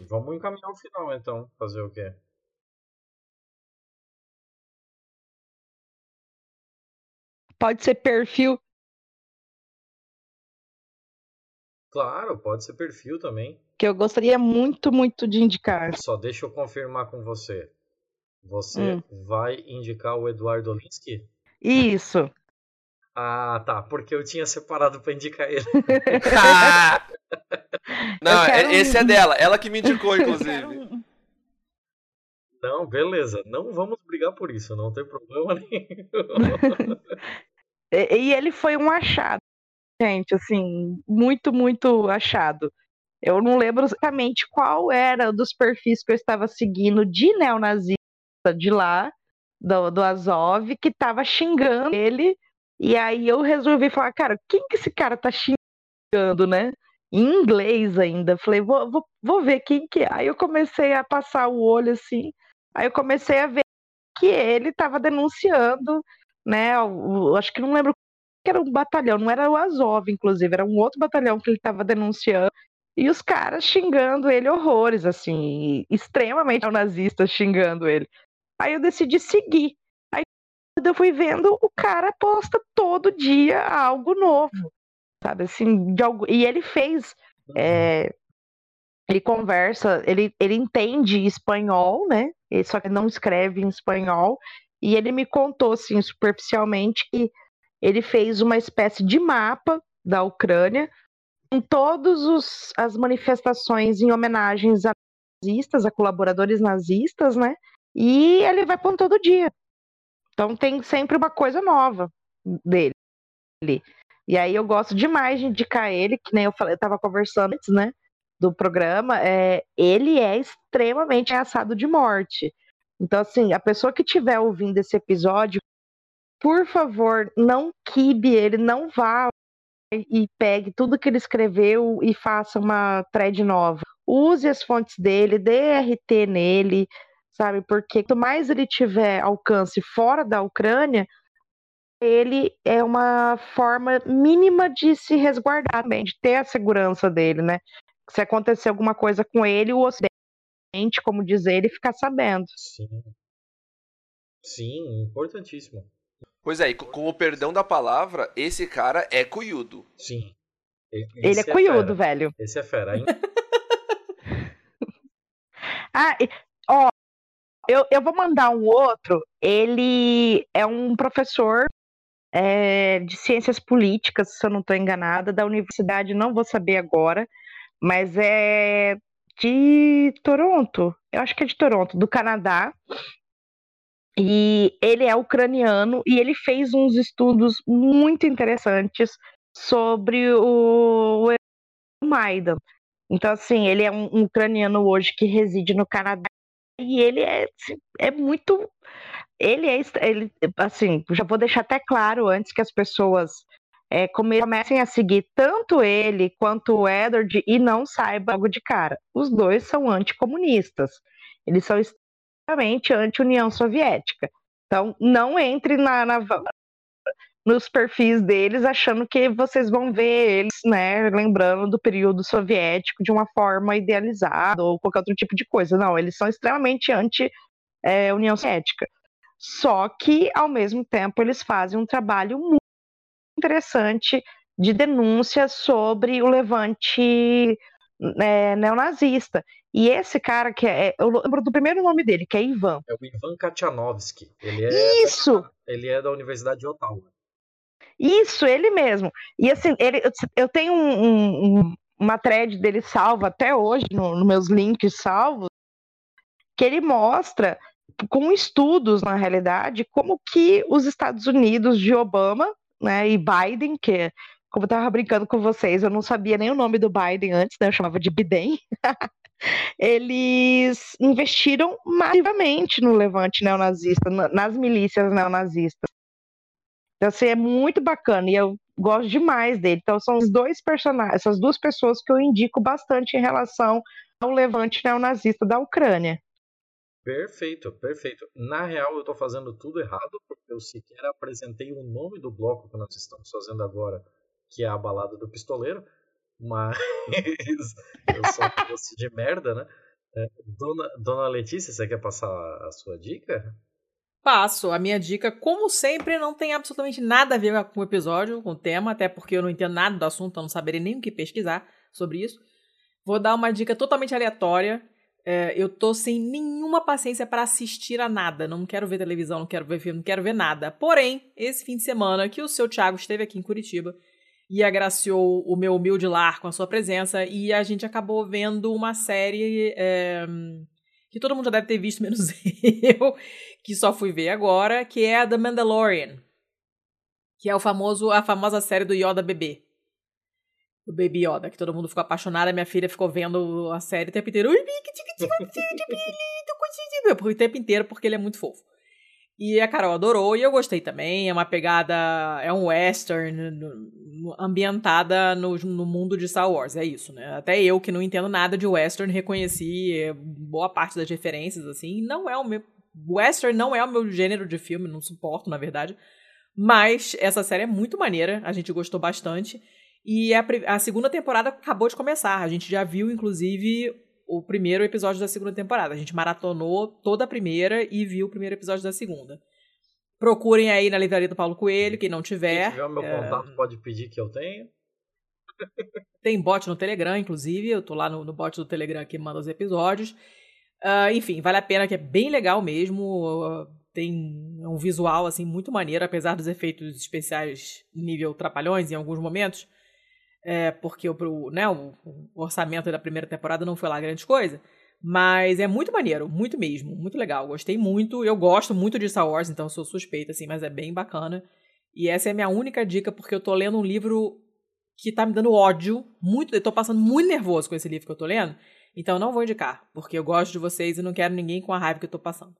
Vamos encaminhar o final, então. Fazer o quê? Pode ser perfil. Claro, pode ser perfil também. Que eu gostaria muito, muito de indicar. Só deixa eu confirmar com você. Você vai indicar o Eduardo Olinsky? Isso. Ah, tá. Porque eu tinha separado pra indicar ele. Não, esse é dela. Ela que me indicou, inclusive. Não, beleza. Não vamos brigar por isso. Não tem problema nenhum. E ele foi um achado, gente. Assim, muito, muito achado. Eu não lembro exatamente qual era dos perfis que eu estava seguindo de neonazista de lá, do Azov, que estava xingando ele. E aí eu resolvi falar, cara, quem que esse cara tá xingando, né? Em inglês ainda. Falei, vou ver quem que é. Aí eu comecei a passar o olho assim. Aí eu comecei a ver que ele estava denunciando, né? Acho que não lembro que era um batalhão. Não era o Azov, inclusive. Era um outro batalhão que ele estava denunciando. E os caras xingando ele horrores, assim. Extremamente nazistas xingando ele. Aí eu decidi seguir. Aí eu fui vendo, o cara posta todo dia algo novo. Sabe, assim, e ele fez, ele conversa, ele entende espanhol, né, só que não escreve em espanhol, e ele me contou, assim, superficialmente, que ele fez uma espécie de mapa da Ucrânia, com todas as manifestações em homenagens a nazistas, a colaboradores nazistas, né, e ele vai pondo todo dia, então tem sempre uma coisa nova dele. E aí eu gosto demais de indicar ele, que nem eu falei, eu estava conversando antes, né, do programa, ele é extremamente ameaçado de morte. Então, assim, a pessoa que estiver ouvindo esse episódio, por favor, não quibe ele, não vá e pegue tudo que ele escreveu e faça uma thread nova. Use as fontes dele, dê RT nele, sabe, porque quanto mais ele tiver alcance fora da Ucrânia, ele é uma forma mínima de se resguardar também, de ter a segurança dele, né? Se acontecer alguma coisa com ele, o Ocidente, como diz ele, fica sabendo. Sim. Sim, importantíssimo. Pois é, e com o perdão da palavra, esse cara é cuiudo. Sim. Ele é cuiudo, velho. Esse é fera, hein? Ó, eu vou mandar um outro. Ele é um professor de ciências políticas, se eu não estou enganada, da universidade, não vou saber agora, mas é de Toronto, eu acho que é de Toronto, do Canadá, e ele é ucraniano, e ele fez uns estudos muito interessantes sobre o Maidan. Então, assim, ele é um ucraniano hoje que reside no Canadá, e ele é muito... Ele, assim, já vou deixar até claro antes que as pessoas comecem a seguir tanto ele quanto o Edward e não saibam logo de cara. Os dois são anticomunistas. Eles são extremamente anti-União Soviética. Então, não entre nos perfis deles achando que vocês vão ver eles, né, lembrando do período soviético de uma forma idealizada ou qualquer outro tipo de coisa. Não, eles são extremamente anti-União Soviética. Só que, ao mesmo tempo, eles fazem um trabalho muito interessante de denúncia sobre o levante neonazista. E esse cara que é, eu lembro do primeiro nome dele, que é Ivan. É o Ivan Katianovski. Isso! Ele é da Universidade de Ottawa. Isso, ele mesmo. E assim, ele, eu tenho uma thread dele salva até hoje, nos meus links salvos, que ele mostra, com estudos na realidade, como que os Estados Unidos de Obama, né, e Biden, que, como eu estava brincando com vocês, eu não sabia nem o nome do Biden antes, né, eu chamava de Biden, eles investiram massivamente no levante neonazista, nas milícias neonazistas. Então, assim, é muito bacana, e eu gosto demais dele. Então, são os dois personagens, essas duas pessoas que eu indico bastante em relação ao levante neonazista da Ucrânia. Perfeito, perfeito. Na real, eu estou fazendo tudo errado, porque eu sequer apresentei o nome do bloco que nós estamos fazendo agora, que é a Balada do Pistoleiro, mas eu sou um doce de merda, né? Dona Letícia, você quer passar a sua dica? Passo. A minha dica, como sempre, não tem absolutamente nada a ver com o episódio, com o tema, até porque eu não entendo nada do assunto, eu não saberei nem o que pesquisar sobre isso. Vou dar uma dica totalmente aleatória. Eu tô sem nenhuma paciência para assistir a nada. Não quero ver televisão, não quero ver filme, não quero ver nada. Porém, esse fim de semana que o seu Thiago esteve aqui em Curitiba e agraciou o meu humilde lar com a sua presença, e a gente acabou vendo uma série... que todo mundo já deve ter visto, menos eu, que só fui ver agora, que é a The Mandalorian, que é a famosa série do Yoda bebê. O Baby Yoda, que todo mundo ficou apaixonado, a minha filha ficou vendo a série o tempo inteiro. O tempo inteiro, porque ele é muito fofo. E a Carol adorou, e eu gostei também, é uma pegada, é um western ambientada no mundo de Star Wars, é isso, né? Até eu, que não entendo nada de western, reconheci boa parte das referências, assim, não é o meu... Western não é o meu gênero de filme, não suporto, na verdade, mas essa série é muito maneira, a gente gostou bastante, e a segunda temporada acabou de começar, a gente já viu, inclusive... o primeiro episódio da segunda temporada. A gente maratonou toda a primeira e viu o primeiro episódio da segunda. Procurem aí na livraria do Paulo Coelho, quem não tiver... Quem tiver o meu contato pode pedir que eu tenha. Tem bot no Telegram, inclusive. Eu tô lá no bot do Telegram que manda os episódios. Enfim, vale a pena, que é bem legal mesmo. Tem um visual, assim, muito maneiro, apesar dos efeitos especiais nível trapalhões em alguns momentos. Porque o orçamento da primeira temporada não foi lá grande coisa, mas é muito maneiro, muito mesmo, muito legal, gostei muito, eu gosto muito de Star Wars, então sou suspeita, assim, mas é bem bacana, e essa é a minha única dica, porque eu tô lendo um livro que tá me dando ódio, muito, eu tô passando muito nervoso com esse livro que eu tô lendo, então não vou indicar, porque eu gosto de vocês e não quero ninguém com a raiva que eu tô passando.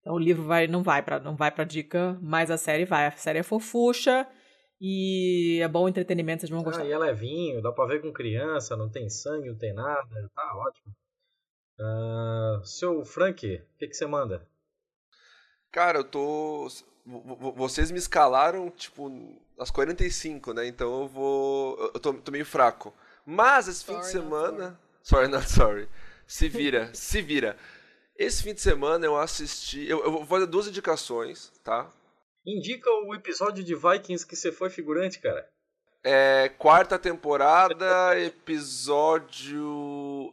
Então o livro não vai pra dica, mas a série vai, a série é fofucha, e é bom entretenimento, vocês vão gostar. E é levinho, dá pra ver com criança, não tem sangue, não tem nada, tá ótimo. Seu Frank, o que você manda? Cara, eu tô... Vocês me escalaram, tipo, às 45, né? Então eu vou... Eu tô meio fraco. Mas esse fim de semana... Sorry, not sorry. Se vira, se vira. Esse fim de semana eu assisti... Eu vou fazer duas indicações, tá? Indica o episódio de Vikings que você foi figurante, cara. É, quarta temporada, episódio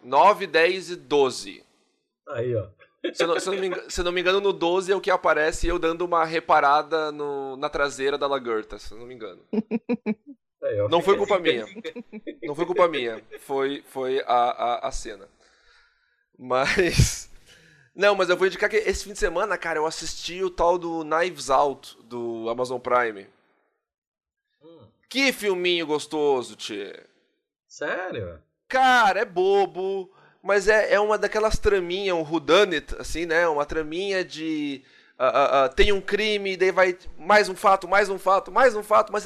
9, 10 e 12. Aí, ó. Se eu não me engano, no 12 é o que aparece eu dando uma reparada na traseira da lagarta, se eu não me engano. Aí, ó. Não foi culpa minha. Não foi culpa minha. Foi a cena. Mas... Não, mas eu vou indicar que esse fim de semana, cara, eu assisti o tal do Knives Out, do Amazon Prime. Que filminho gostoso, tchê. Sério? Cara, é bobo, mas é uma daquelas traminhas, um whodunit, assim, né? Uma traminha de... tem um crime, daí vai mais um fato, mas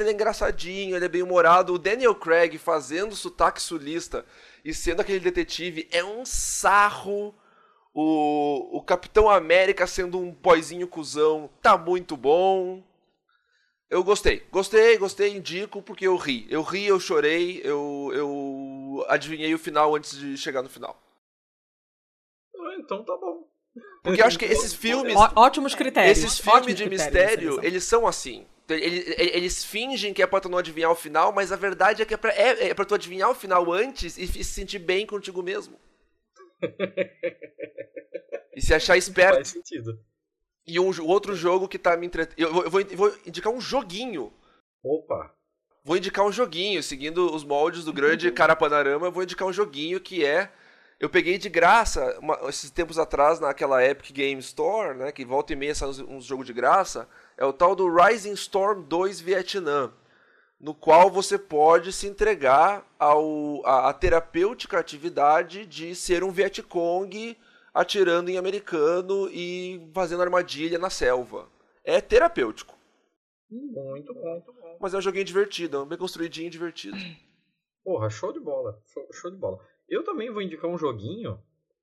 ele é engraçadinho, ele é bem humorado. O Daniel Craig fazendo sotaque sulista e sendo aquele detetive é um sarro... O Capitão América sendo um boizinho cuzão tá muito bom. Eu gostei, indico, porque eu ri, eu chorei, eu adivinhei o final antes de chegar no final. Então tá bom. Porque eu acho que esses filmes... Ótimos critérios. Esses filmes de mistério, eles são assim. Eles fingem que é pra tu não adivinhar o final, mas a verdade é que é pra tu adivinhar o final antes e se sentir bem contigo mesmo. E se achar esperto. Faz sentido. E o outro jogo que tá me entretendo... Eu vou indicar um joguinho. Opa! Vou indicar um joguinho, seguindo os moldes do grande Carapanorama, eu vou indicar um joguinho que é... Eu peguei de graça, esses tempos atrás, naquela Epic Game Store, né, que volta e meia sai uns jogos de graça, é o tal do Rising Storm 2 Vietnã, no qual você pode se entregar à terapêutica atividade de ser um Vietcong atirando em americano e fazendo armadilha na selva. É terapêutico. Muito bom, muito bom. Mas é um joguinho divertido, é um bem construidinho e divertido. Porra, show de bola, show de bola. Eu também vou indicar um joguinho,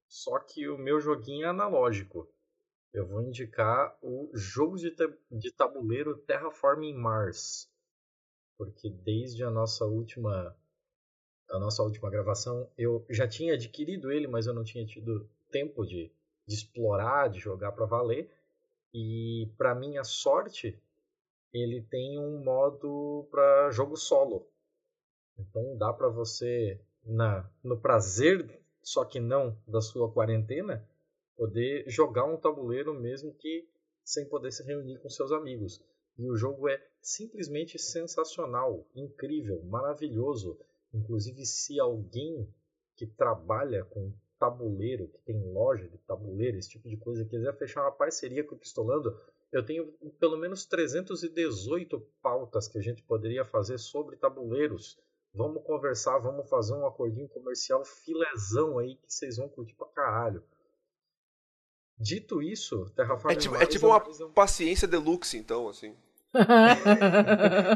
só que o meu joguinho é analógico. Eu vou indicar o jogo de tabuleiro Terraforming Mars. Porque desde a nossa última gravação, eu já tinha adquirido ele, mas eu não tinha tido tempo de explorar, de jogar pra valer. E pra minha sorte, ele tem um modo pra jogo solo. Então dá pra você... No prazer, só que não, da sua quarentena, poder jogar um tabuleiro mesmo que sem poder se reunir com seus amigos. E o jogo é simplesmente sensacional, incrível, maravilhoso. Inclusive, se alguém que trabalha com tabuleiro, que tem loja de tabuleiro, esse tipo de coisa, quiser fechar uma parceria com o Pistolando, eu tenho pelo menos 318 pautas que a gente poderia fazer sobre tabuleiros. Vamos conversar, vamos fazer um acordinho comercial filezão aí que vocês vão curtir pra caralho. Dito isso, Terraform Mars... É tipo uma paciência deluxe, então, assim.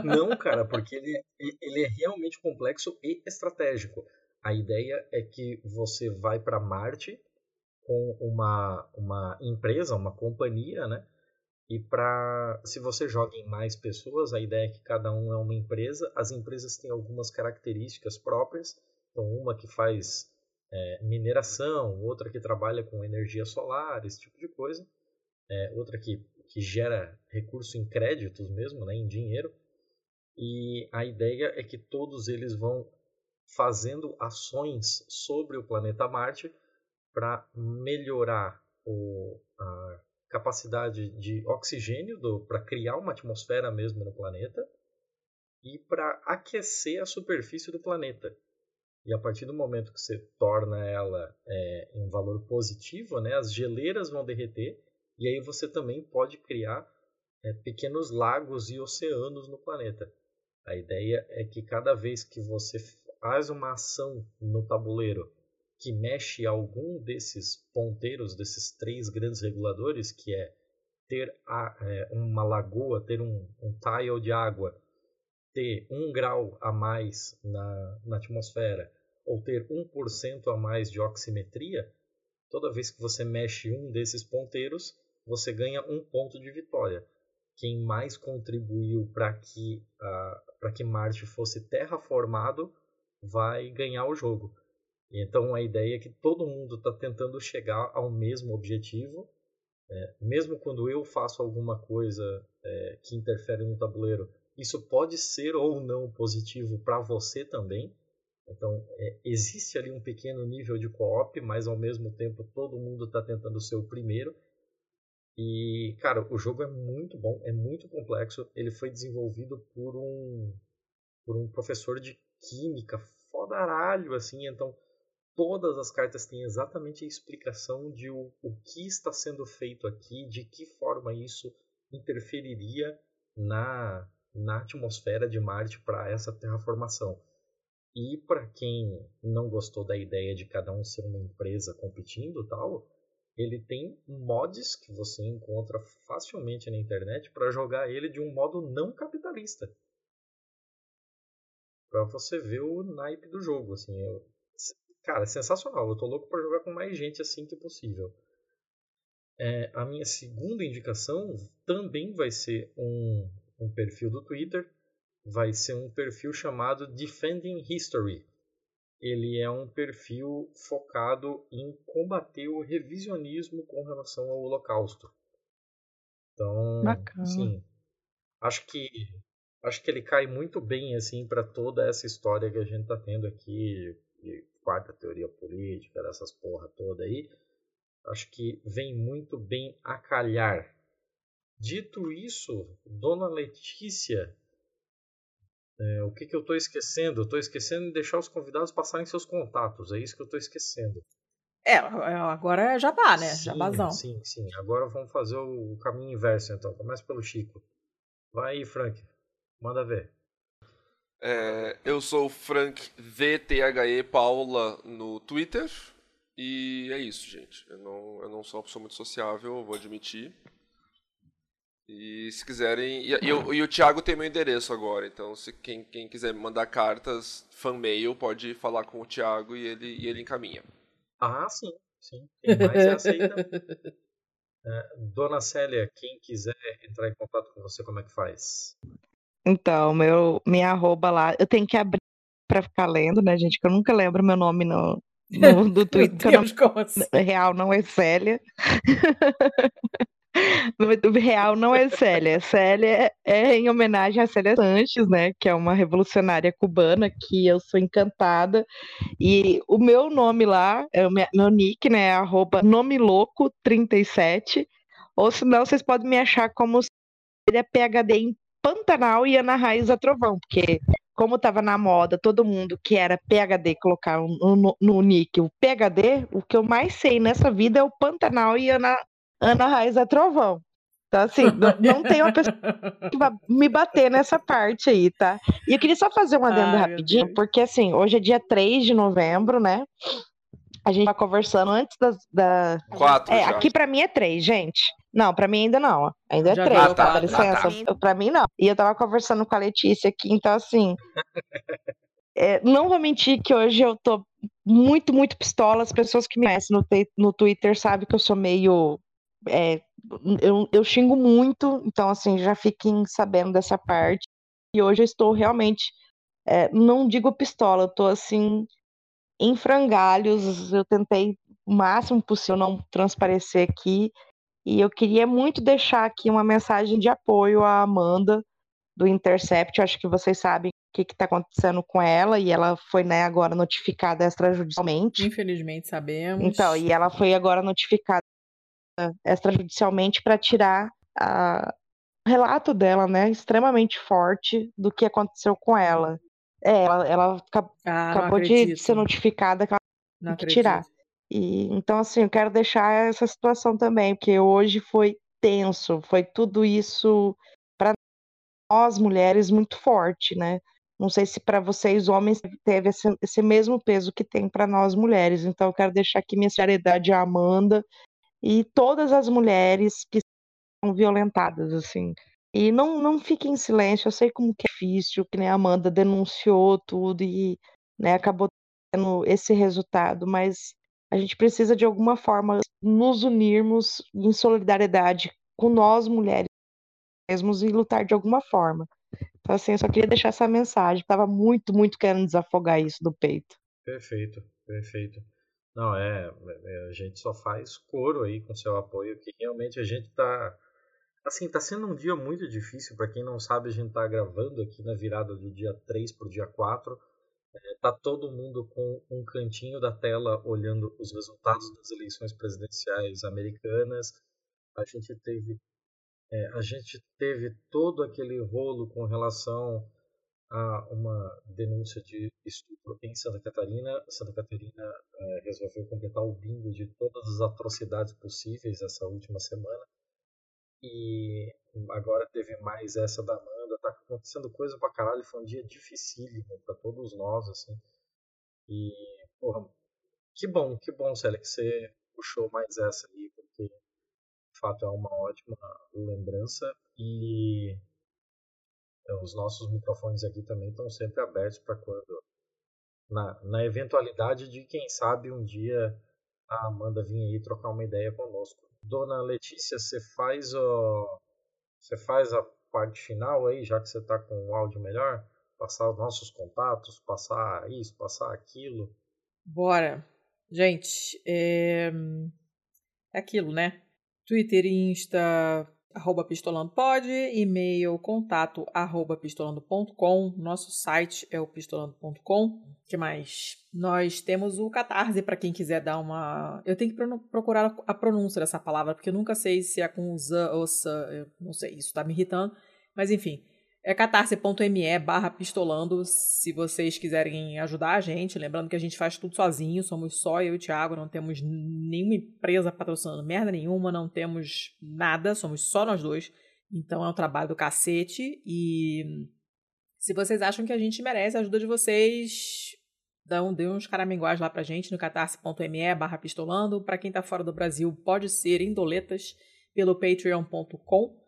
Não, cara, porque ele é realmente complexo e estratégico. A ideia é que você vai pra Marte com uma empresa, uma companhia, né? E se você joga em mais pessoas, a ideia é que cada um é uma empresa. As empresas têm algumas características próprias. Então, uma que faz mineração, outra que trabalha com energia solar, esse tipo de coisa. Outra que gera recurso em créditos mesmo, né, em dinheiro. E a ideia é que todos eles vão fazendo ações sobre o planeta Marte para melhorar a capacidade de oxigênio para criar uma atmosfera mesmo no planeta e para aquecer a superfície do planeta. E a partir do momento que você torna ela um valor positivo, né, as geleiras vão derreter e aí você também pode criar pequenos lagos e oceanos no planeta. A ideia é que cada vez que você faz uma ação no tabuleiro que mexe algum desses ponteiros, desses três grandes reguladores, que é ter uma lagoa, ter um tile de água, ter 1 grau a mais na atmosfera, ou ter 1% a mais de oximetria, toda vez que você mexe um desses ponteiros, você ganha 1 ponto de vitória. Quem mais contribuiu para que Marte fosse terraformado vai ganhar o jogo. Então a ideia é que todo mundo está tentando chegar ao mesmo objetivo. Mesmo quando eu faço alguma coisa que interfere no tabuleiro, isso pode ser ou não positivo para você também. Então existe ali um pequeno nível de co-op, mas ao mesmo tempo todo mundo está tentando ser o primeiro. E cara, o jogo é muito bom, é muito complexo. Ele foi desenvolvido por um professor de química fodaralho, assim, então... Todas as cartas têm exatamente a explicação de o que está sendo feito aqui, de que forma isso interferiria na atmosfera de Marte para essa terraformação. E para quem não gostou da ideia de cada um ser uma empresa competindo e tal, ele tem mods que você encontra facilmente na internet para jogar ele de um modo não capitalista. Para você ver o naipe do jogo, assim... Cara, é sensacional. Eu tô louco pra jogar com mais gente assim que possível. A minha segunda indicação também vai ser um perfil do Twitter. Vai ser um perfil chamado Defending History. Ele é um perfil focado em combater o revisionismo com relação ao Holocausto. Então, sim, Acho que ele cai muito bem assim para toda essa história que a gente tá tendo aqui, de quarta teoria política, dessas porra toda aí. Acho que vem muito bem a calhar. Dito isso, Dona Letícia, o que eu estou esquecendo? Eu estou esquecendo de deixar os convidados passarem seus contatos, é isso que eu estou esquecendo. Agora já dá, né? Sim, jabazão. Sim. Agora vamos fazer o caminho inverso, então. Começa pelo Chico. Vai aí, Frank. Manda ver. Eu sou o Frank VTHE Paula no Twitter. E é isso, gente. Eu não sou uma pessoa muito sociável, eu vou admitir. E se quiserem... E o Thiago tem meu endereço agora, então se quem quiser mandar cartas, fanmail, pode falar com o Thiago e ele encaminha. Ah, sim. Tem mais essa aí também. Dona Célia, quem quiser entrar em contato com você, como é que faz? Então, minha arroba lá... Eu tenho que abrir pra ficar lendo, né, gente? Que eu nunca lembro meu nome do Twitter. Meu Deus, como assim? Real não é Célia. Real não é Célia. Célia é em homenagem a Célia Sanches, né? Que é uma revolucionária cubana que eu sou encantada. E o meu nome lá, meu nick, né? É @nomelouco37. Ou senão vocês podem me achar como Célia PHD em Pantanal e Ana Raíza Trovão. Porque como tava na moda, todo mundo que era PHD colocar no nick o PHD, o que eu mais sei nessa vida é o Pantanal e Ana Raíza Trovão. Então, assim, não tem uma pessoa que vai me bater nessa parte aí, tá? E eu queria só fazer um adendo rapidinho, porque, assim, hoje é dia 3 de novembro, né? A gente tá conversando antes da... 4, já. Aqui pra mim é 3, gente. Não, pra mim ainda não. Ainda é 3, tá? Licença. Tá. Pra mim, não. E eu tava conversando com a Letícia aqui, então, assim... não vou mentir que hoje eu tô muito, muito pistola. As pessoas que me conhecem no Twitter sabem que eu sou meio... eu xingo muito, então assim, já fiquem sabendo dessa parte. E hoje eu estou realmente, não digo pistola, eu estou assim em frangalhos. Eu tentei o máximo possível não transparecer aqui, e eu queria muito deixar aqui uma mensagem de apoio à Amanda do Intercept. Eu acho que vocês sabem o que está acontecendo com ela, e ela foi, né, agora notificada extrajudicialmente. Infelizmente sabemos. Então, e ela foi agora notificada extrajudicialmente para tirar o relato dela, né, extremamente forte do que aconteceu com ela. Ela acabou de ser notificada que ela não tem que tirar. E, então, assim, eu quero deixar essa situação também, porque hoje foi tenso, foi tudo isso para nós mulheres muito forte, né? Não sei se para vocês homens teve esse mesmo peso que tem para nós mulheres. Então, eu quero deixar aqui minha solidariedade à Amanda e todas as mulheres que são violentadas, assim. E não fiquem em silêncio, eu sei como que é difícil, que nem a Amanda denunciou tudo e, né, acabou tendo esse resultado, mas a gente precisa de alguma forma nos unirmos em solidariedade com nós mulheres mesmos e lutar de alguma forma. Então, assim, eu só queria deixar essa mensagem, eu tava muito, muito querendo desafogar isso do peito. Perfeito, perfeito. Não, a gente só faz coro aí com seu apoio, que realmente a gente tá... Assim, tá sendo um dia muito difícil. Para quem não sabe, a gente tá gravando aqui na virada do dia 3 pro dia 4. Tá todo mundo com um cantinho da tela olhando os resultados das eleições presidenciais americanas. A gente teve todo aquele rolo com relação a uma denúncia de estupro em Santa Catarina. Santa Catarina resolveu completar o bingo de todas as atrocidades possíveis essa última semana. E agora teve mais essa da Amanda. Tá acontecendo coisa pra caralho. Foi um dia dificílimo pra todos nós, assim. E, porra, que bom, Célia, que você puxou mais essa aí, porque, de fato, é uma ótima lembrança. E... os nossos microfones aqui também estão sempre abertos para quando... Na eventualidade de, quem sabe, um dia a Amanda vir aí trocar uma ideia conosco. Dona Letícia, você faz a parte final aí, já que você está com o áudio melhor? Passar os nossos contatos, passar isso, passar aquilo? Bora. Gente, é aquilo, né? Twitter, Insta, @pistolando pod, e-mail contato@pistolando.com, nosso site é o pistolando.com. O que mais? Nós temos o Catarse, para quem quiser dar uma... Eu tenho que procurar a pronúncia dessa palavra, porque eu nunca sei se é com zã ou sã, eu não sei, isso tá me irritando, mas enfim, é catarse.me/pistolando, se vocês quiserem ajudar a gente, lembrando que a gente faz tudo sozinho, somos só eu e o Thiago, não temos nenhuma empresa patrocinando merda nenhuma, não temos nada, somos só nós dois, então é um trabalho do cacete, e se vocês acham que a gente merece a ajuda de vocês, dê uns caraminguais lá pra gente no catarse.me/pistolando, pra quem tá fora do Brasil pode ser em doletas pelo patreon.com.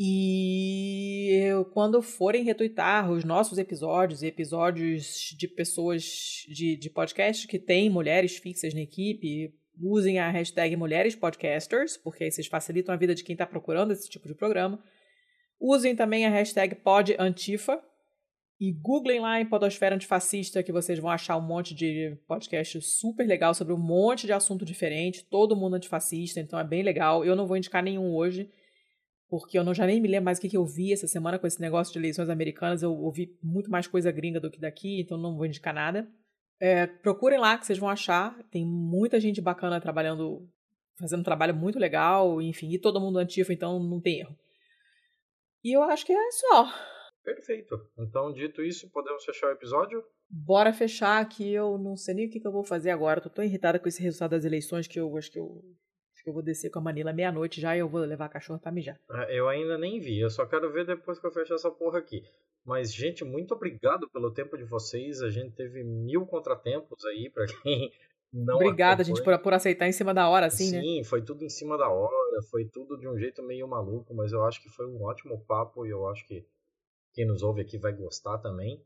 E quando forem retweetar os nossos episódios e episódios de pessoas de podcast que têm mulheres fixas na equipe, usem a hashtag #mulherespodcasters, porque aí vocês facilitam a vida de quem está procurando esse tipo de programa. Usem também a hashtag #podantifa e googlem lá em Podosfera Antifascista, que vocês vão achar um monte de podcast super legal sobre um monte de assunto diferente, todo mundo antifascista, então é bem legal. Eu não vou indicar nenhum hoje, porque eu não já nem me lembro mais o que eu vi essa semana com esse negócio de eleições americanas, eu ouvi muito mais coisa gringa do que daqui, então não vou indicar nada. Procurem lá que vocês vão achar, tem muita gente bacana trabalhando, fazendo um trabalho muito legal, enfim, e todo mundo antifa, então não tem erro. E eu acho que é só. Perfeito. Então, dito isso, podemos fechar o episódio? Bora fechar, que eu não sei nem o que eu vou fazer agora, eu tô tão irritada com esse resultado das eleições que eu acho que eu vou descer com a Manila meia-noite já e eu vou levar a cachorra pra mijar. Eu ainda nem vi, eu só quero ver depois que eu fechar essa porra aqui. Mas, gente, muito obrigado pelo tempo de vocês, a gente teve 1000 contratempos aí pra quem não... Obrigada, gente, por aceitar em cima da hora, assim, né? Sim, foi tudo em cima da hora, foi tudo de um jeito meio maluco, mas eu acho que foi um ótimo papo e eu acho que quem nos ouve aqui vai gostar também.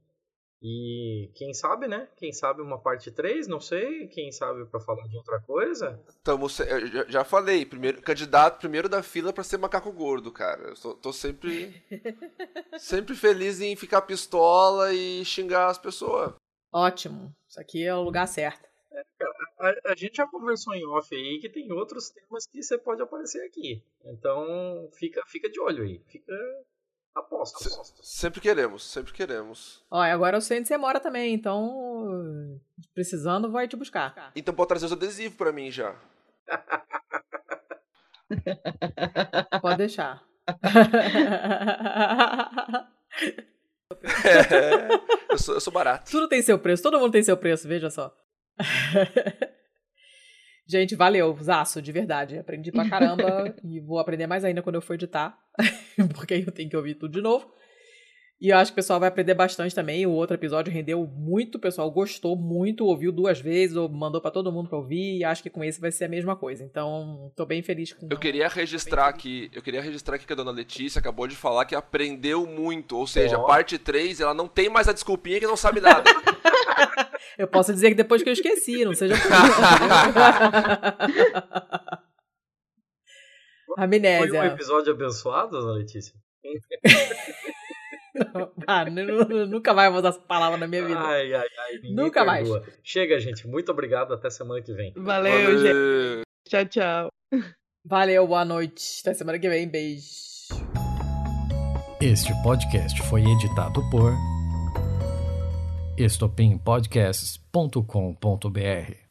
E quem sabe, né? Quem sabe uma parte 3, não sei. Quem sabe pra falar de outra coisa. Tamo, já falei, candidato primeiro da fila pra ser macaco gordo, cara. Eu tô sempre feliz em ficar pistola e xingar as pessoas. Ótimo. Isso aqui é o lugar certo. É, cara, a gente já conversou em off aí que tem outros temas que você pode aparecer aqui. Então fica de olho aí. Fica... Aposto. Sempre queremos. Olha, agora eu sei onde você mora também, então precisando, vai te buscar. Então pode trazer os adesivos pra mim já. Pode deixar. Eu sou barato. Tudo tem seu preço, todo mundo tem seu preço, veja só. Gente, valeu, Zaço, de verdade. Aprendi pra caramba e vou aprender mais ainda quando eu for editar, porque aí eu tenho que ouvir tudo de novo. E eu acho que o pessoal vai aprender bastante também. O outro episódio rendeu muito, o pessoal gostou muito, ouviu 2 vezes, ou mandou pra todo mundo pra ouvir, e acho que com esse vai ser a mesma coisa. Então, tô bem feliz com... Eu queria registrar aqui que a dona Letícia acabou de falar que aprendeu muito, ou seja, a parte 3, ela não tem mais a desculpinha que não sabe nada. Eu posso dizer que depois que eu esqueci, não seja por... Amnésia. Foi um episódio abençoado, Ana Letícia? Nunca mais vou usar essa palavra na minha vida. Ai, nunca mais. Chega, gente. Muito obrigado. Até semana que vem. Valeu, gente. Tchau. Valeu, boa noite. Até semana que vem. Beijo. Este podcast foi editado por estopimpodcasts.com.br